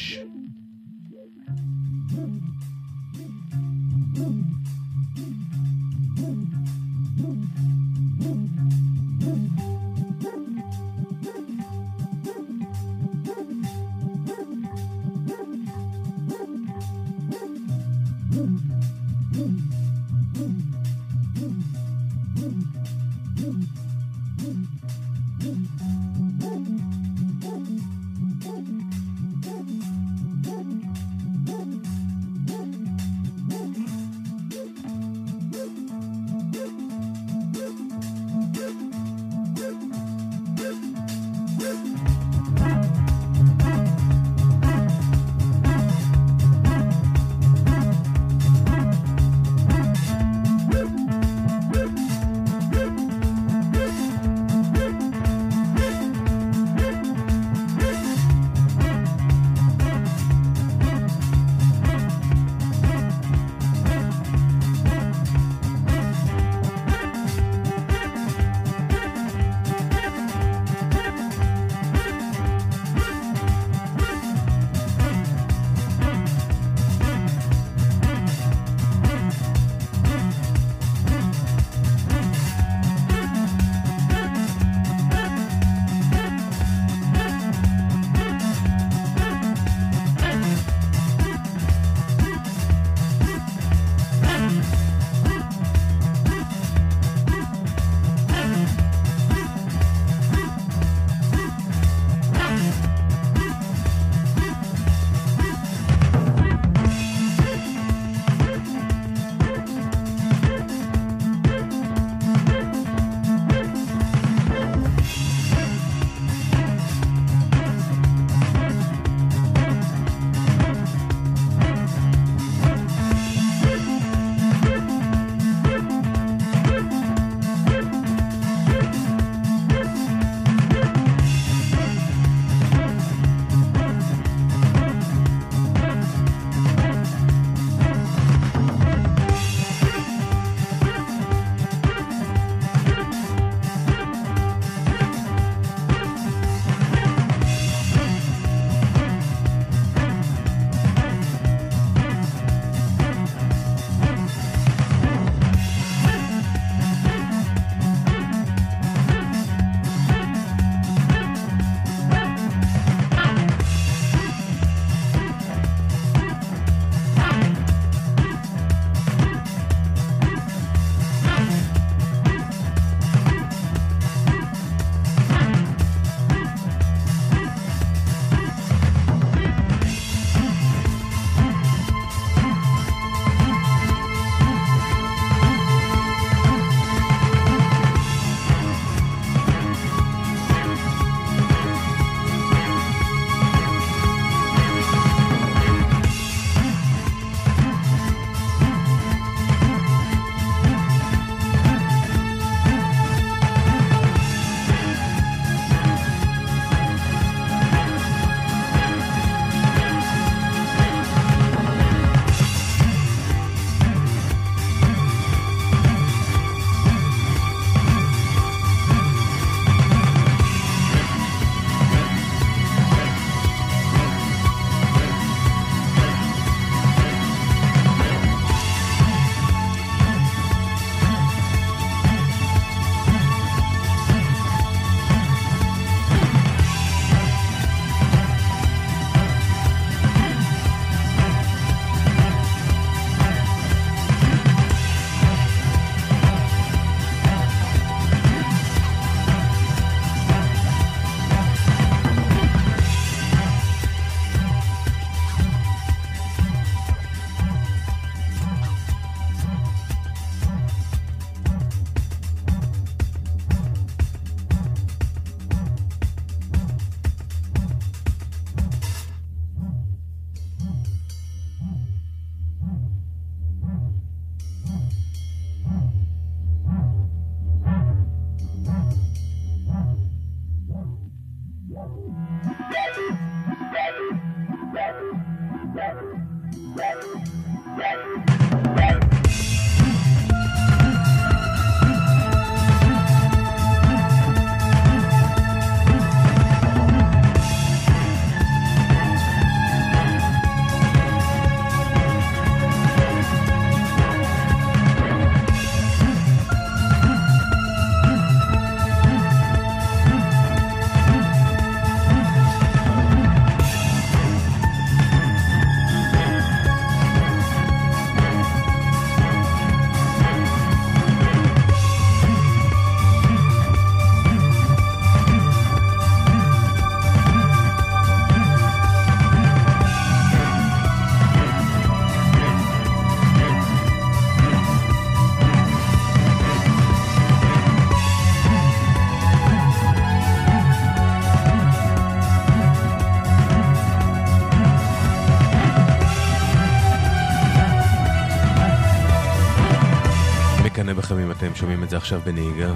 אתם שומעים את זה עכשיו בנהיגה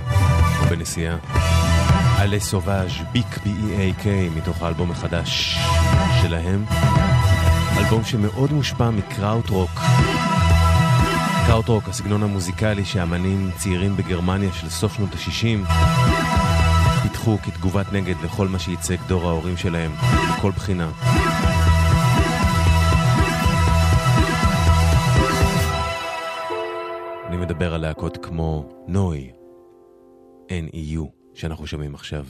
או בנסיעה. אלה סובאז' ביק בי אי איי קיי מתוך האלבום החדש שלהם, אלבום שמאוד מושפע מקראוט רוק. קראוט רוק, הסגנון המוזיקלי שאמנים צעירים בגרמניה של סוף שנות ה-שישים פיתחו כתגובת נגד לכל מה שייצג דור ההורים שלהם בכל בחינה. אני מדבר על להקות כמו נוי, N E U, שאנחנו שומעים עכשיו.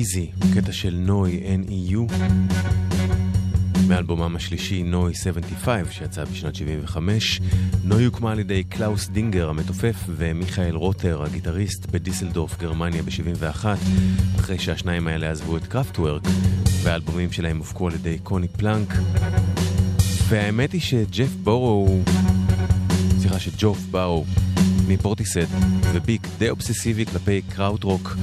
איזי, קטע של נוי N E U מאלבומם השלישי נוי שבעים וחמש שיצא בשנת שבעים וחמש. נוי הוקמה על ידי קלאוס דינגר המתופף ומיכאל רוטר הגיטריסט בדיסלדורף גרמניה ב-שבעים ואחת, אחרי שהשניים האלה עזבו את קראפטוורק והאלבומים שלהם הופקו על ידי קוני פלנק. והאמת היא שג'ף בורו סליחה שג'וף בארו מפורטיסד וביק די אובססיבי כלפי קראוטרוק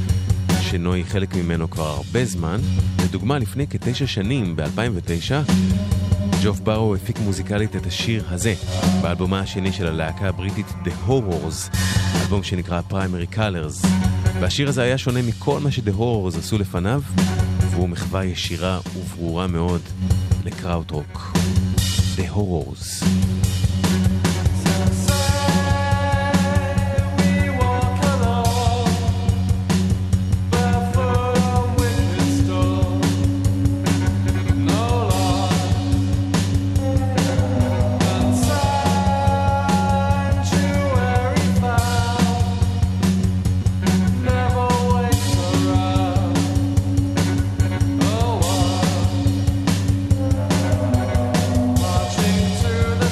שנוי חלק ממנו כבר הרבה זמן. לדוגמה, לפני כתשע שנים, ב-אלפיים ותשע, ג'וף בארו הפיק מוזיקלית את השיר הזה, באלבומה השני של הלהקה הבריטית The Horrors, אלבום שנקרא Primary Colors. והשיר הזה היה שונה מכל מה ש-The Horrors עשו לפניו, והוא מחווה ישירה וברורה מאוד לקראוטרוק. The Horrors.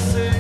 Sing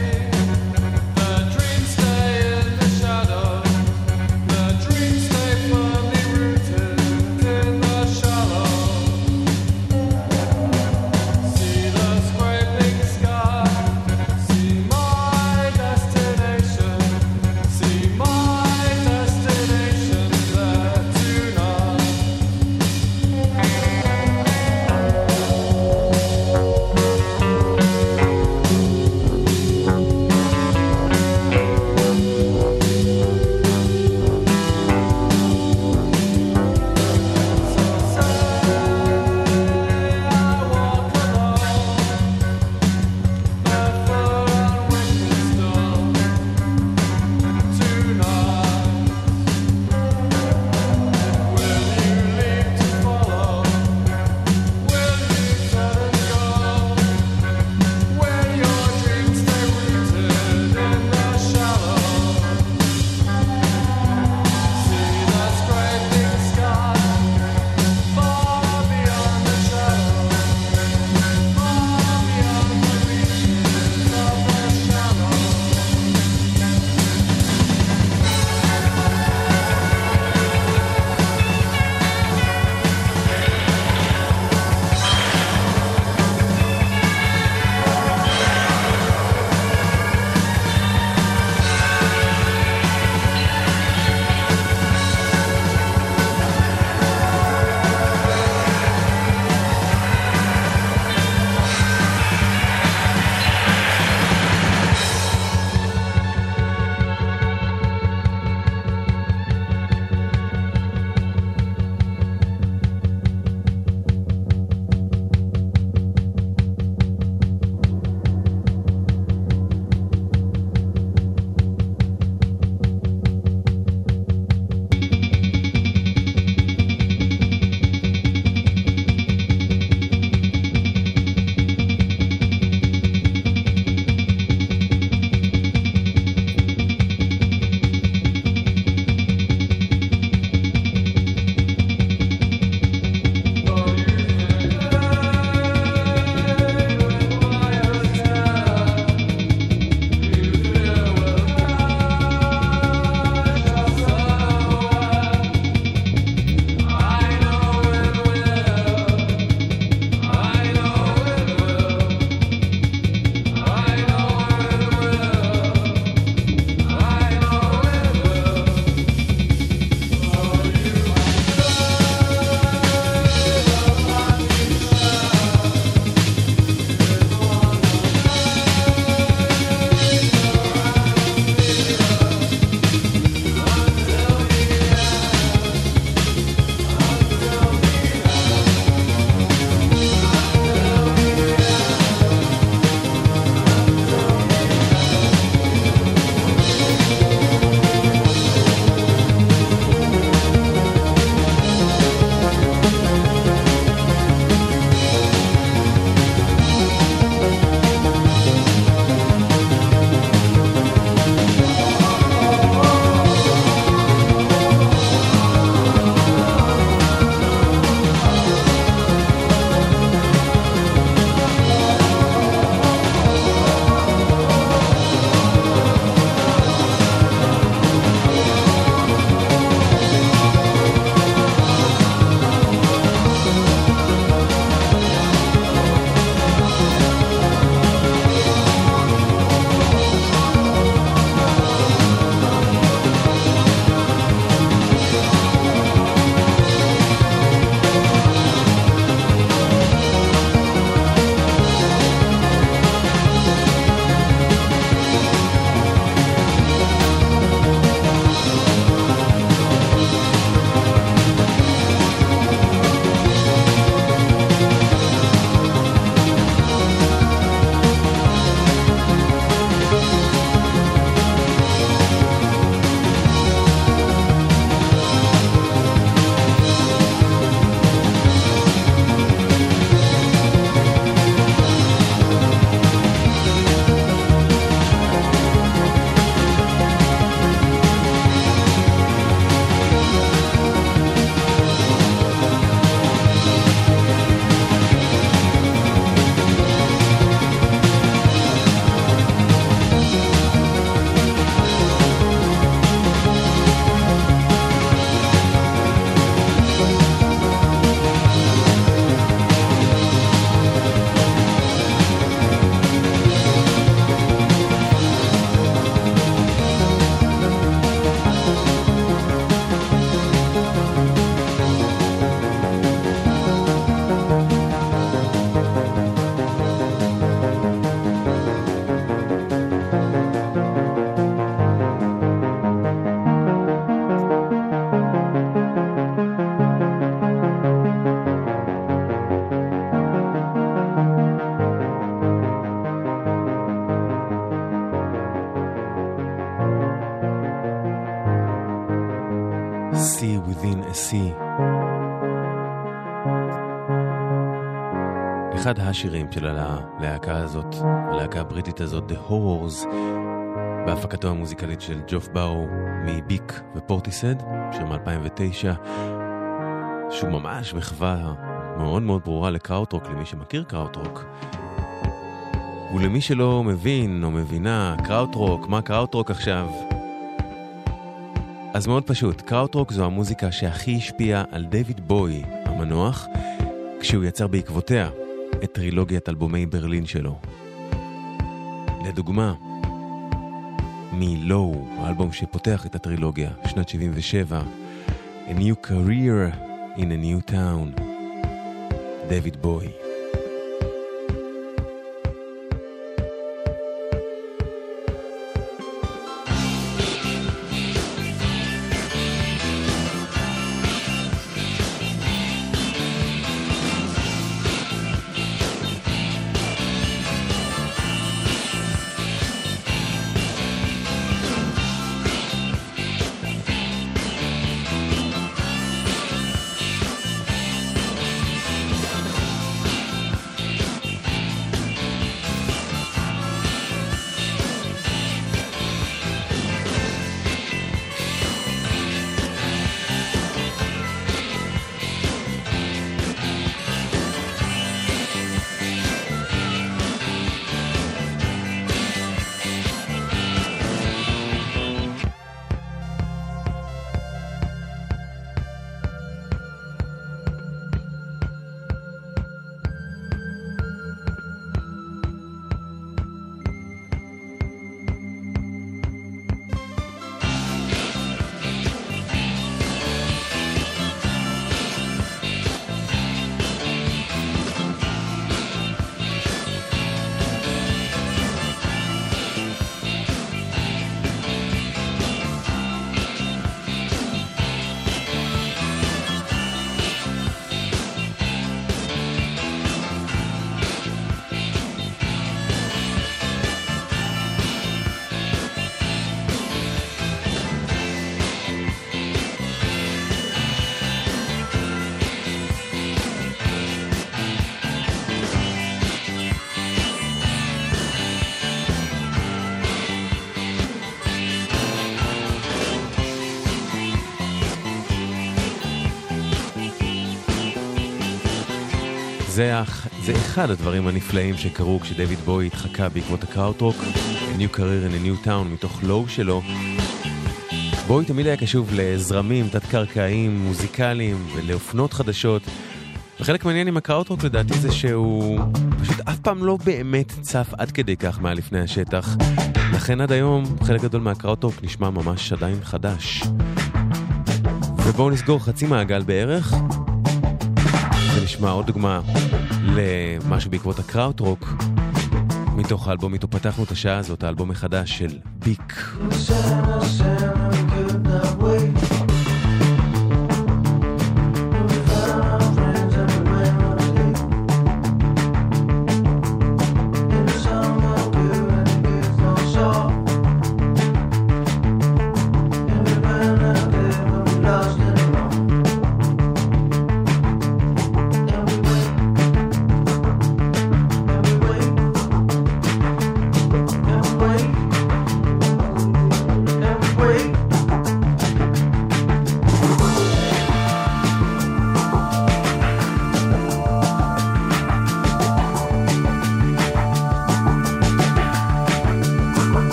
sea within a sea. אחד השירים של הלהקה הזאת, הלהקה הבריטית הזאת, The Horrors, בהפקתו המוזיקלית של ג'וף בארו מביק ופורטיסד, שם אלפיים ותשע, שהוא ממש מחווה מאוד מאוד ברורה לקראוטרוק, למי שמכיר קראוטרוק. ולמי שלא מבין או מבינה, קראוטרוק, מה קראוטרוק עכשיו? אז מאוד פשוט, קראוטרוק זו המוזיקה שהכי השפיעה על דיוויד בוי המנוח, כשהוא יצר בעקבותיה את טרילוגיית אלבומי ברלין שלו. לדוגמה, מ-Low, האלבום שפותח את הטרילוגיה, שנת שבעים ושבע, A New Career in a New Town, דיוויד בוי. זה, זה אחד הדברים הנפלאים שקרו כשדויד בוי התחקה בעקבות הקראוטרוק, A New Career in a New Town, מתוך לואו שלו. בוי תמיד היה קשוב לזרמים, תת-קרקעיים, מוזיקליים ולאופנות חדשות. וחלק מעניין עם הקראוטרוק לדעתי זה שהוא פשוט אף פעם לא באמת צף עד כדי כך מעל לפני השטח. לכן עד היום חלק גדול מהקראוטרוק נשמע ממש עדיין חדש. ובואו נסגור חצי מעגל בערך. נשמע עוד דוגמה למשהו בעקבות הקראוטרוק מתוך האלבום, איתו פתחנו את השעה הזאת, האלבום החדש של ביק.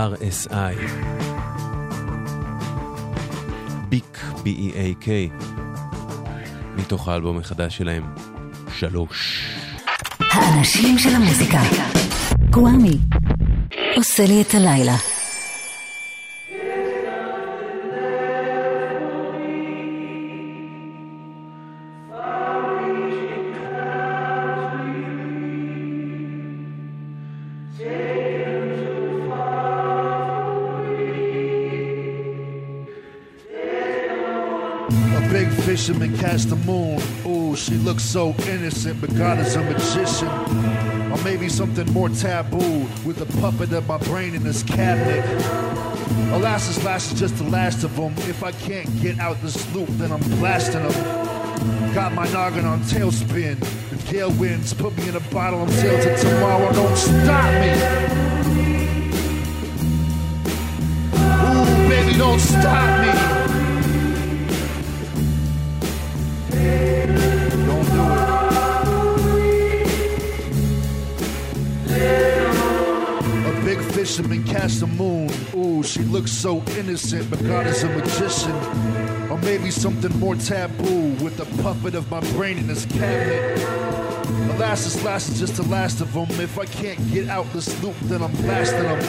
R S I. ביק, B E A K, מתוך האלבום החדש שלהם, שלוש. האנשים של המוזיקה. קוואמי, עושה לי את הלילה. Fisherman cast the moon. Ooh, she looks so innocent, but God is a magician. Or maybe something more taboo, with a puppet of my brain in this cabinet. Alas, this lash is just the last of them. If I can't get out this loop, then I'm blasting them. Got my noggin on tailspin. If gale winds put me in a bottle, I'm sailed till tomorrow. Don't stop me. Ooh, baby, don't stop me. Fisherman cast the moon. Ooh, she looks so innocent, but God is a magician. Or maybe something more taboo, with the puppet of my brain in his cabinet. Alas, this last is just the last of them. If I can't get out this loop, then I'm blasting them.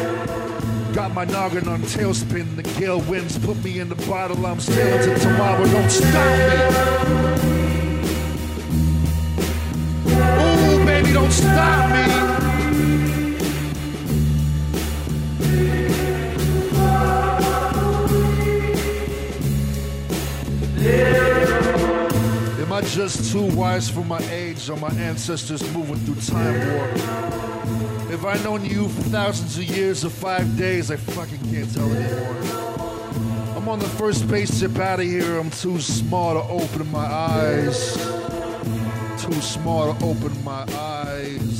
Got my noggin on tailspin. The gale winds put me in the bottle. I'm sailing till tomorrow. Don't stop me. Ooh, baby, don't stop me. Just too wise for my age, or my ancestors moving through time warp. If I've known you for thousands of years or five days, I fucking can't tell anymore. I'm on the first spaceship out of here. I'm too small to open my eyes. Too small to open my eyes.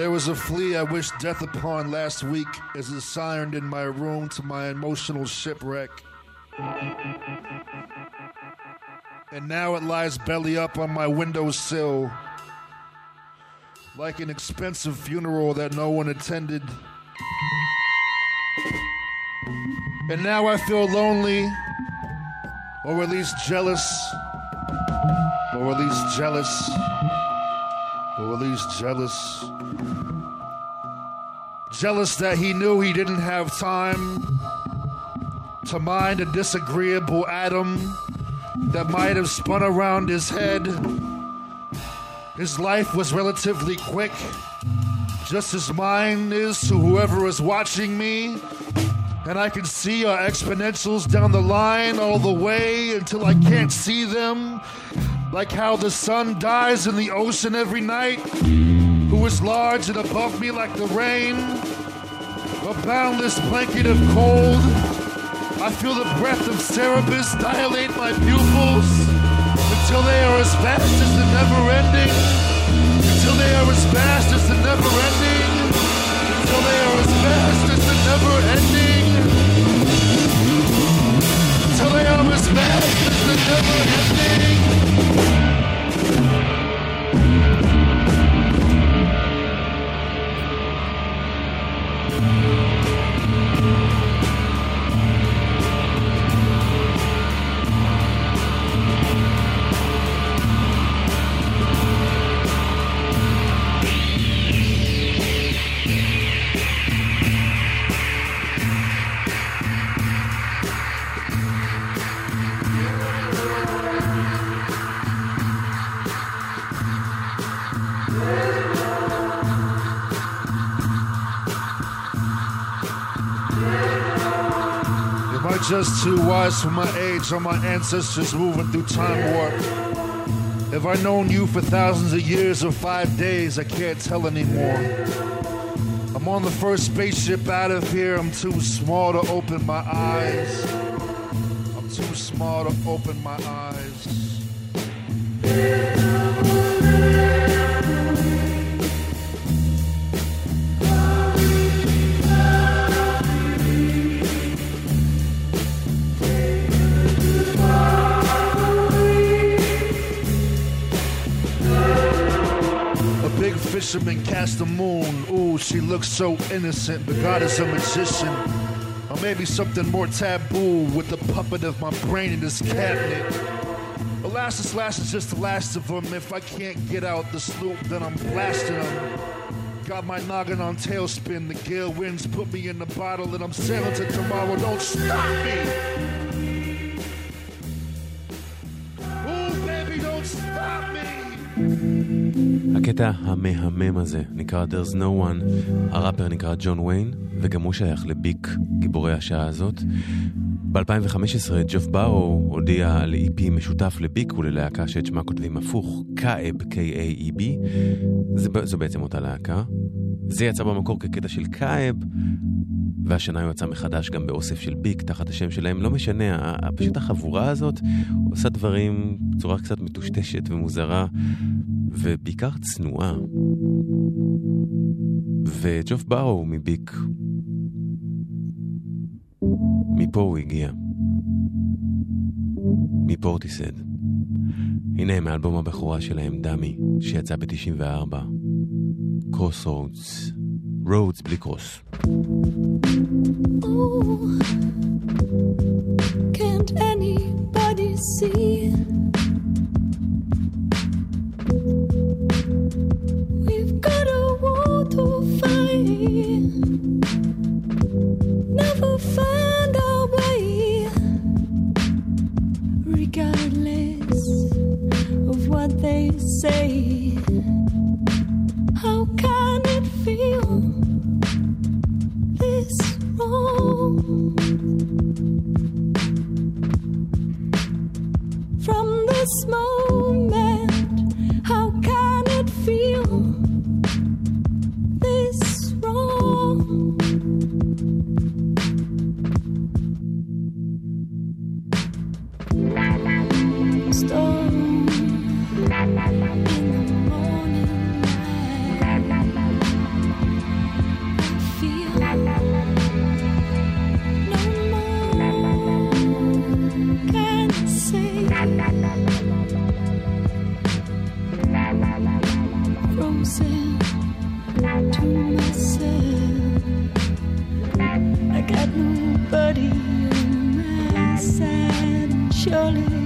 There was a flea I wished death upon last week as it sirened in my room to my emotional shipwreck. And now it lies belly up on my windowsill, like an expensive funeral that no one attended. And now I feel lonely, or at least jealous, or at least jealous, or at least jealous. Jealous that he knew he didn't have time to mind a disagreeable atom that might have spun around his head. His life was relatively quick, just as mine is to whoever is watching me. And I can see our exponentials down the line all the way until I can't see them. Like how the sun dies in the ocean every night, who is large and above me like the rain, a boundless blanket of cold. I feel the breath of Cerberus dilate my pupils until they are as vast as the never-ending, until they are as vast as the never-ending, until they are as vast as the never-ending, until they are as vast as the never-ending. Just too wise for my age, or my ancestors moving through time warp. Have I known you for thousands of years or five days? I can't tell anymore. I'm on the first spaceship out of here. I'm too small to open my eyes. I'm too small to open my eyes. Big fisherman cast the moon. Ooh, she looks so innocent. The goddess a magician. Or maybe something more taboo with the puppet of my brain in this cabinet. Alas, this last is just the last of them. If I can't get out the sloop, then I'm blasting them. Got my noggin on tailspin. The gale winds put me in the bottle and I'm sailing to tomorrow. Don't stop me. Ooh, baby, don't stop me. הקטע המהמם הזה נקרא There's No One, הראפר נקרא ג'ון וויין, וגם הוא שייך לביק, גיבורי השעה הזאת. ב-אלפיים וחמש עשרה ג'וף בארו הודיע על אי פי משותף לביק וללהקה שאת שמה כותבים הפוך, קאב, K-A-E-B. זו בעצם אותה להקה. זה יצא במקור כקטע של קאב, והשנה יוצא מחדש גם באוסף של ביק תחת השם שלהם. לא משנה, פשוט החבורה הזאת עושה דברים בצורה קצת מטושטשת ומוזרה ובעיקר צנועה. וג'וף בארו מביק, מפה הוא הגיע, מפורטיסד. הנה מאלבום הבכורה שלהם, דמי, שיצא ב-תשעים וארבע, קרוס רודס, רודס בלי קרוס. Ooh, can't anybody see? We've got a war to fight. Never find our way, regardless of what they say. How can it feel this wrong? From this moment, how can it feel this wrong? Storm in the morning light. I feel no more can say. Frozen to myself, I got nobody on my side, and surely see.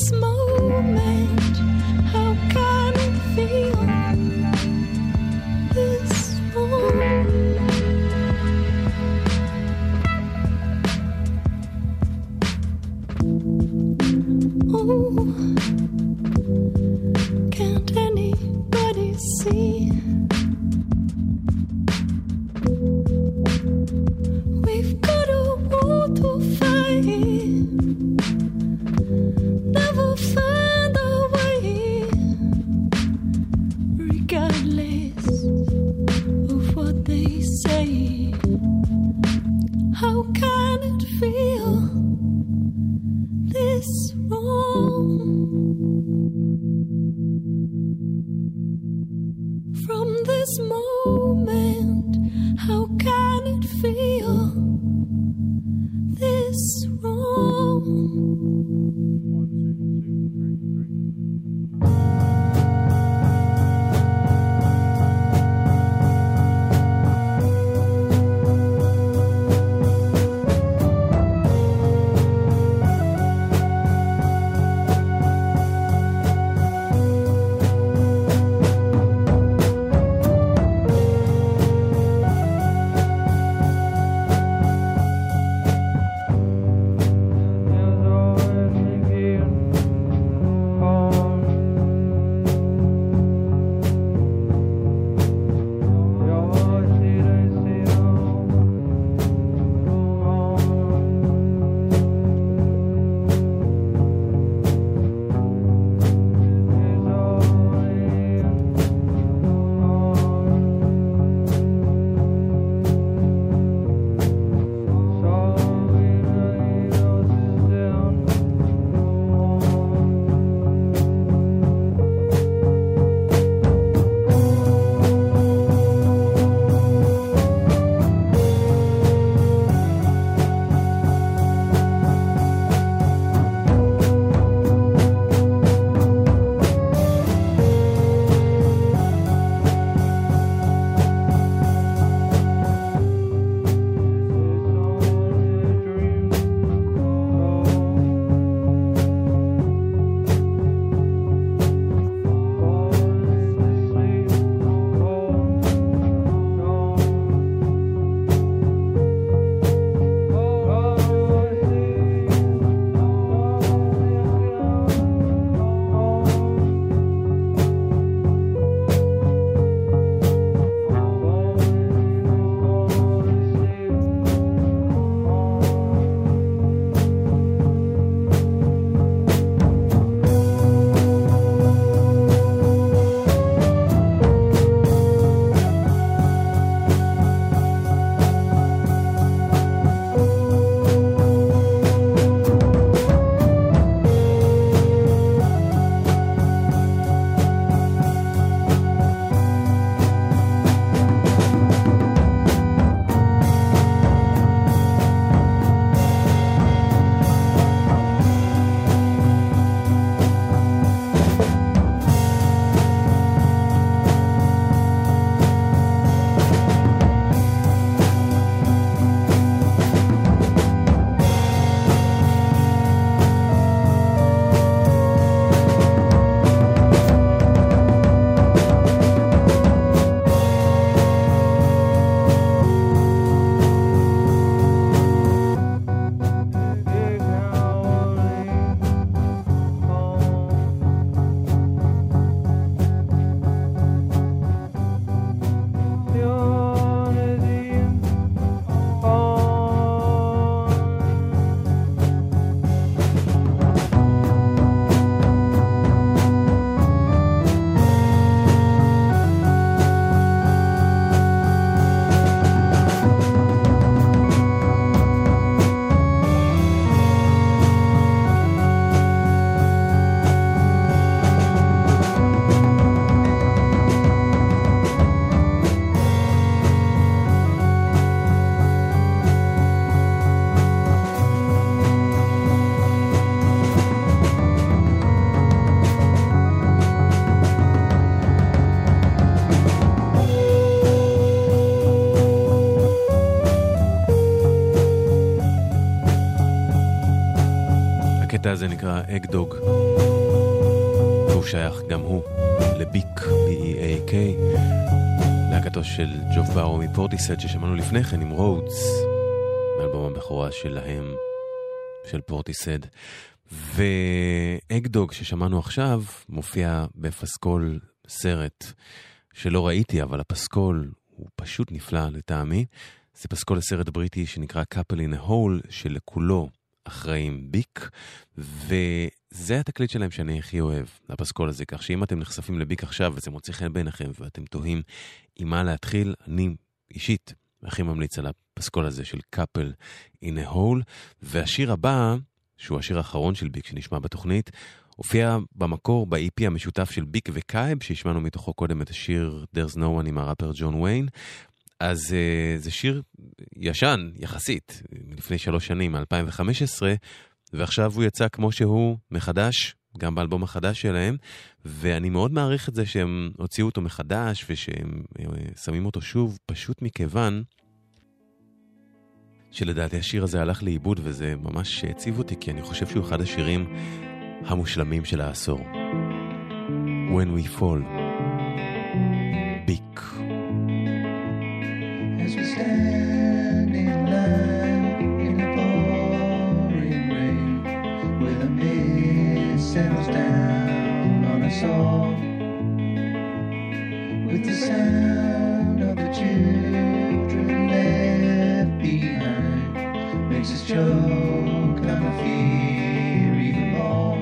this moment, how can it feel this warm? Oh, can't anybody see? We've got a war to fight. Never find a way, regardless of what they say. How can it feel this wrong? From this moment, how can it feel this wrong? הקטע הזה נקרא אגדוג, והוא שייך גם הוא לביק, בי אי איי קיי, להקתו של ג'וף בארו מפורטיסט ששמענו לפני כן עם רודס, מאלבום הבכורה שלהם, של פורטיסט. ואגדוג ששמענו עכשיו מופיע בפסקול סרט שלא ראיתי, אבל הפסקול הוא פשוט נפלא לטעמי. זה פסקול הסרט הבריטי שנקרא Couple in a Hole, שלכולו אחראים ביק, וזה התקליט שלהם שאני הכי אוהב, הפסקול הזה, כך שאם אתם נחשפים לביק עכשיו וזה מוצא חן ביניכם ואתם תוהים עם מה להתחיל, אני אישית הכי ממליץ על הפסקול הזה של Couple in a Hole. והשיר הבא, שהוא השיר האחרון של ביק שנשמע בתוכנית, הופיע במקור ב-אי פי המשותף של ביק וקייב, שהשמענו מתוכו קודם את השיר There's No One עם הראפר ג'ון וויין. אז uh, זה שיר ישן, יחסית, לפני שלוש שנים, אלפיים וחמש עשרה, ועכשיו הוא יצא כמו שהוא מחדש, גם באלבום החדש שלהם, ואני מאוד מעריך את זה שהם הוציאו אותו מחדש, ושהם שמים אותו שוב, פשוט מכיוון שלדעתי השיר הזה הלך לאיבוד, וזה ממש הציב אותי, כי אני חושב שהוא אחד השירים המושלמים של העשור. When We Fall, ביק. As we stand in line in the pouring rain, where the mist settles down on us all, with the sound of the children left behind, makes us choke on the fear even more.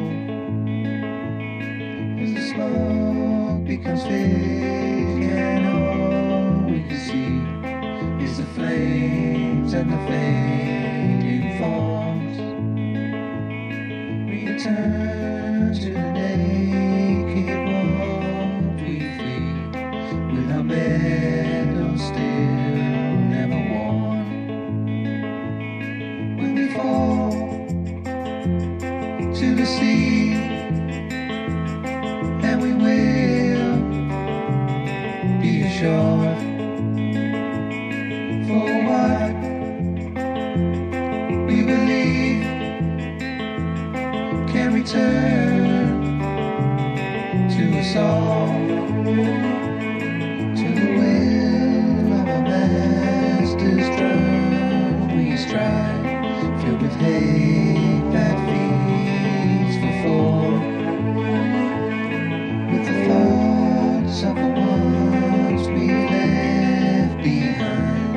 As the smoke becomes thick and all we can see is the flames and the fading forms. Return to the naked world we flee, with our bedrooms still never worn. When we fall to the sea, and we will be ashore. Turn to us all, to the will of our master's drum we strive, filled with hate that feeds for four, with the thoughts of the ones we left behind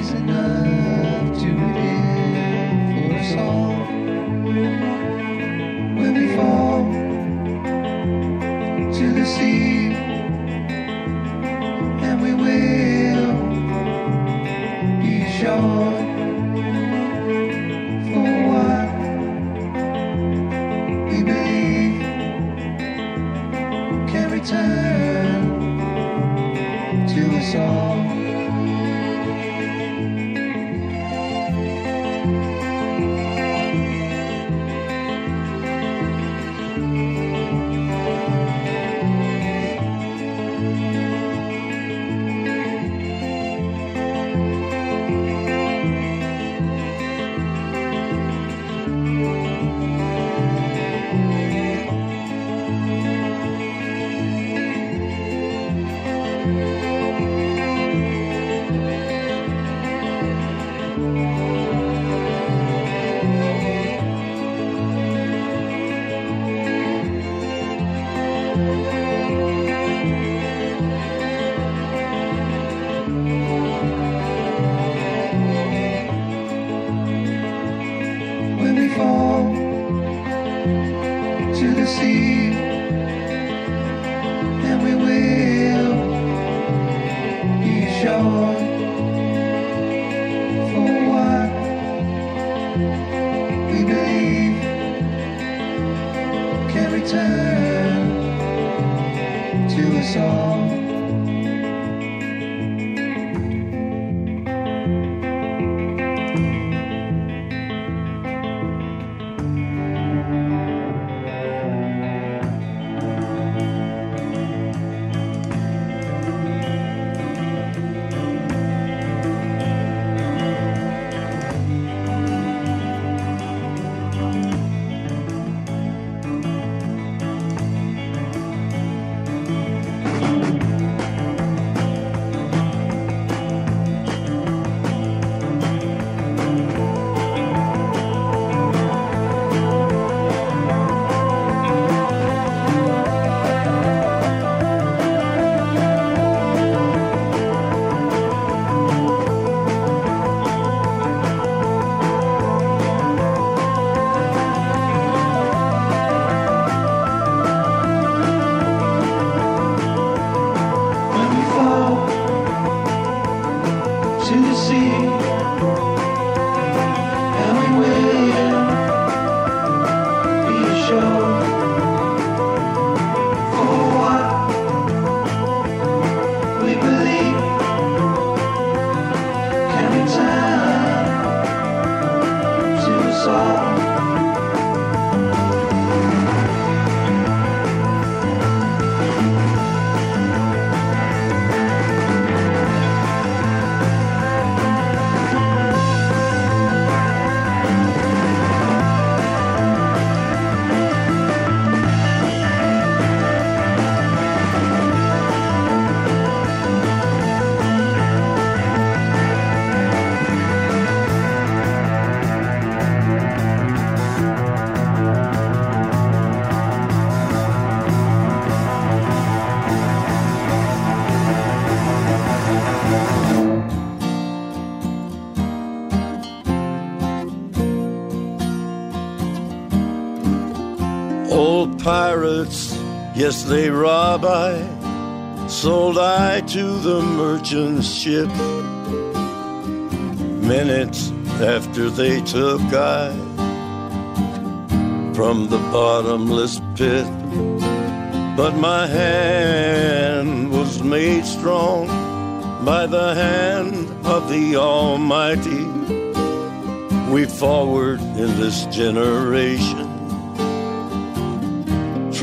is enough to live for us all. See, and we will be sure for what we believe can return to us all. Yes, they rob I, sold I to the merchant ship. Minutes after they took I from the bottomless pit. But my hand was made strong by the hand of the Almighty. We forward in this generation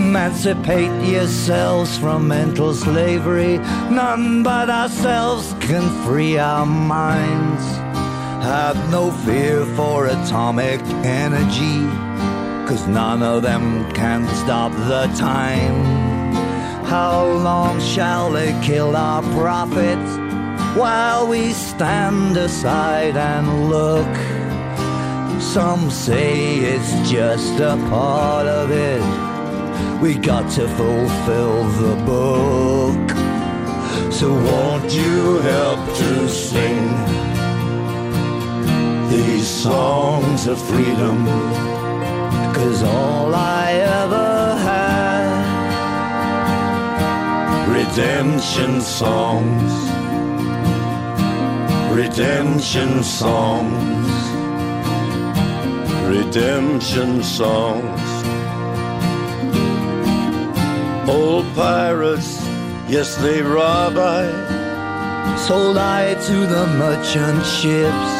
Emancipate yourselves from mental slavery. None but ourselves can free our minds. Have no fear for atomic energy, 'cause none of them can stop the time. How long shall they kill our prophets while we stand aside and look? Some say it's just a part of it. We got to fulfill the book. So won't you help to sing these songs of freedom? 'Cause all I ever had, redemption songs, redemption songs, redemption songs. Old pirates, yes, they rob I, sold I to the merchant ships.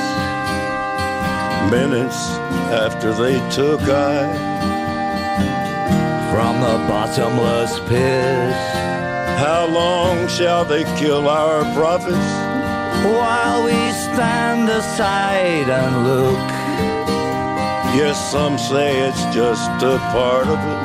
Minutes after they took I from the bottomless pit. How long shall they kill our prophets while we stand aside and look? Yes, some say it's just a part of it.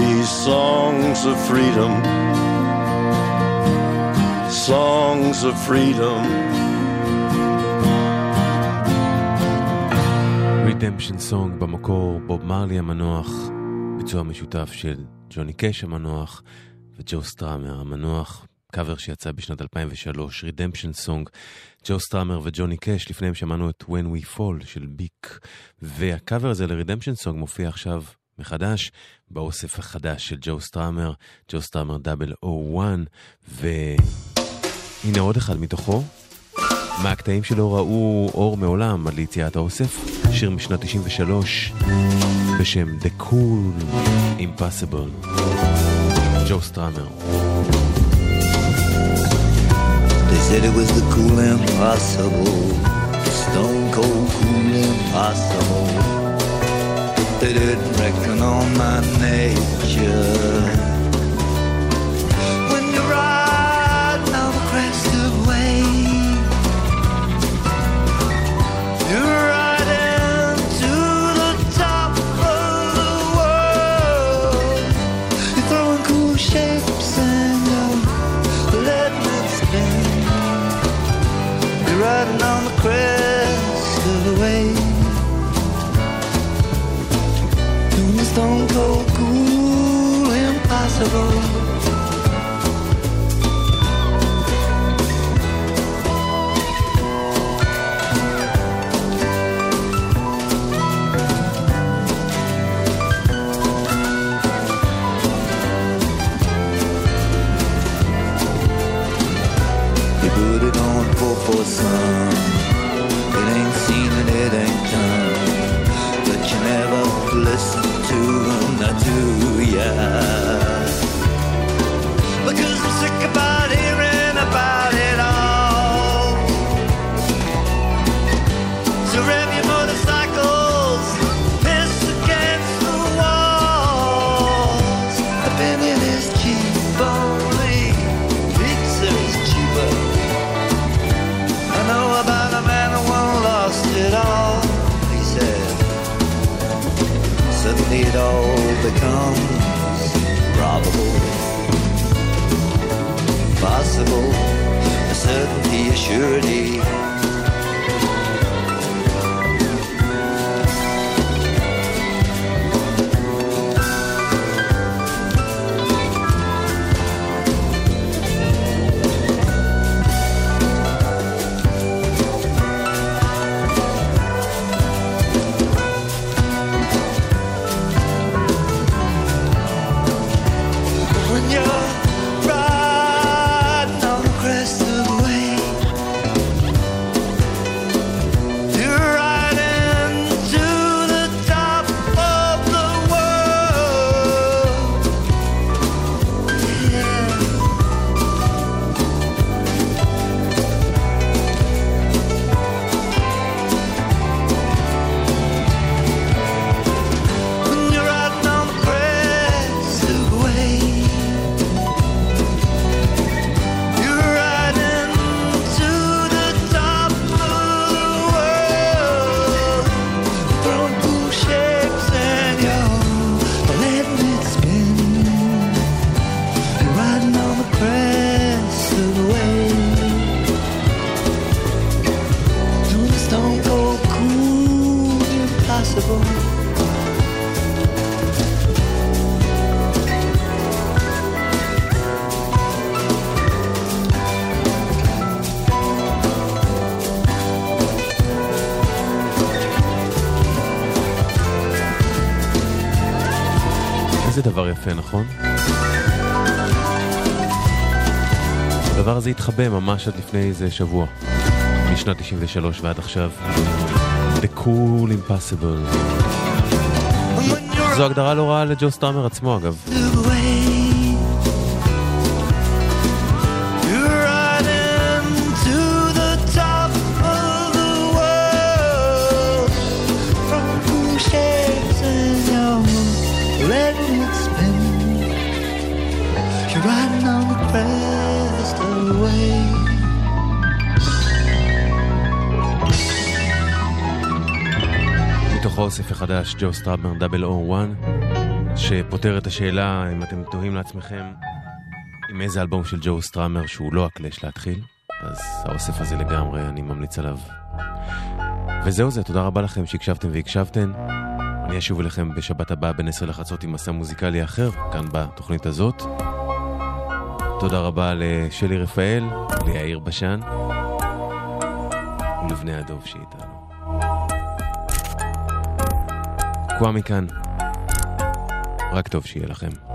These songs of freedom, songs of freedom. Redemption Song במקור בוב מרלי המנוח, ביצוע משותף של ג'וני קאש המנוח וג'ו סטראמר המנוח, קאבר שיצא בשנת אלפיים ושלוש, Redemption Song, ג'ו סטראמר וג'וני קאש. לפניהם שמענו את When We Fall של ביק, והקאבר הזה ל-Redemption Song מופיע עכשיו מחדש, באוסף החדש של ג'ו סטראמר, ג'ו סטראמר אפס אפס אחת, והנה עוד אחד מתוכו, מהקטעים שלא ראו אור מעולם על יציאת האוסף, שיר משנת תשעים ושלוש, בשם The Cool Impossible, ג'ו סטראמר. They said it was the cool impossible, the stone cold cool impossible. They didn't reckon on my nature. When you ride down the crested wave, you ride into the top of the world. simple for some. It ain't seen and it ain't done, but you never listen to them, now do ya? Because I'm sick about hearing about it all. So rev your motorcycles, piss against the walls. Opinion is cheap only, pizza is cheaper. I know about a man who won't lost it all, he said. Suddenly it all becomes probable, possible, a certainty, a surety. זה דבר יפה, נכון? הדבר הזה התחבא ממש עד לפני איזה שבוע, משנת ninety-three ועד עכשיו. The Cool Impossible. זו הגדרה לא רעה לג'ו סטראמר עצמו, אגב. ספר חדש, ג'ו סטראמר double oh one, שפותר את השאלה אם אתם תוהים לעצמכם עם איזה אלבום של ג'ו סטראמר שהוא לא הקלאש להתחיל, אז האוסף הזה לגמרי אני ממליץ עליו. וזהו זה, תודה רבה לכם שהקשבתם והקשבתן. אני אשוב אליכם בשבת הבאה בין עשר לחצות עם מסע מוזיקלי אחר כאן בתוכנית הזאת. תודה רבה לשלי רפאל, ליאיר בשן ולבני הדוב שאיתנו. תקוע מכאן, רק טוב שיהיה לכם.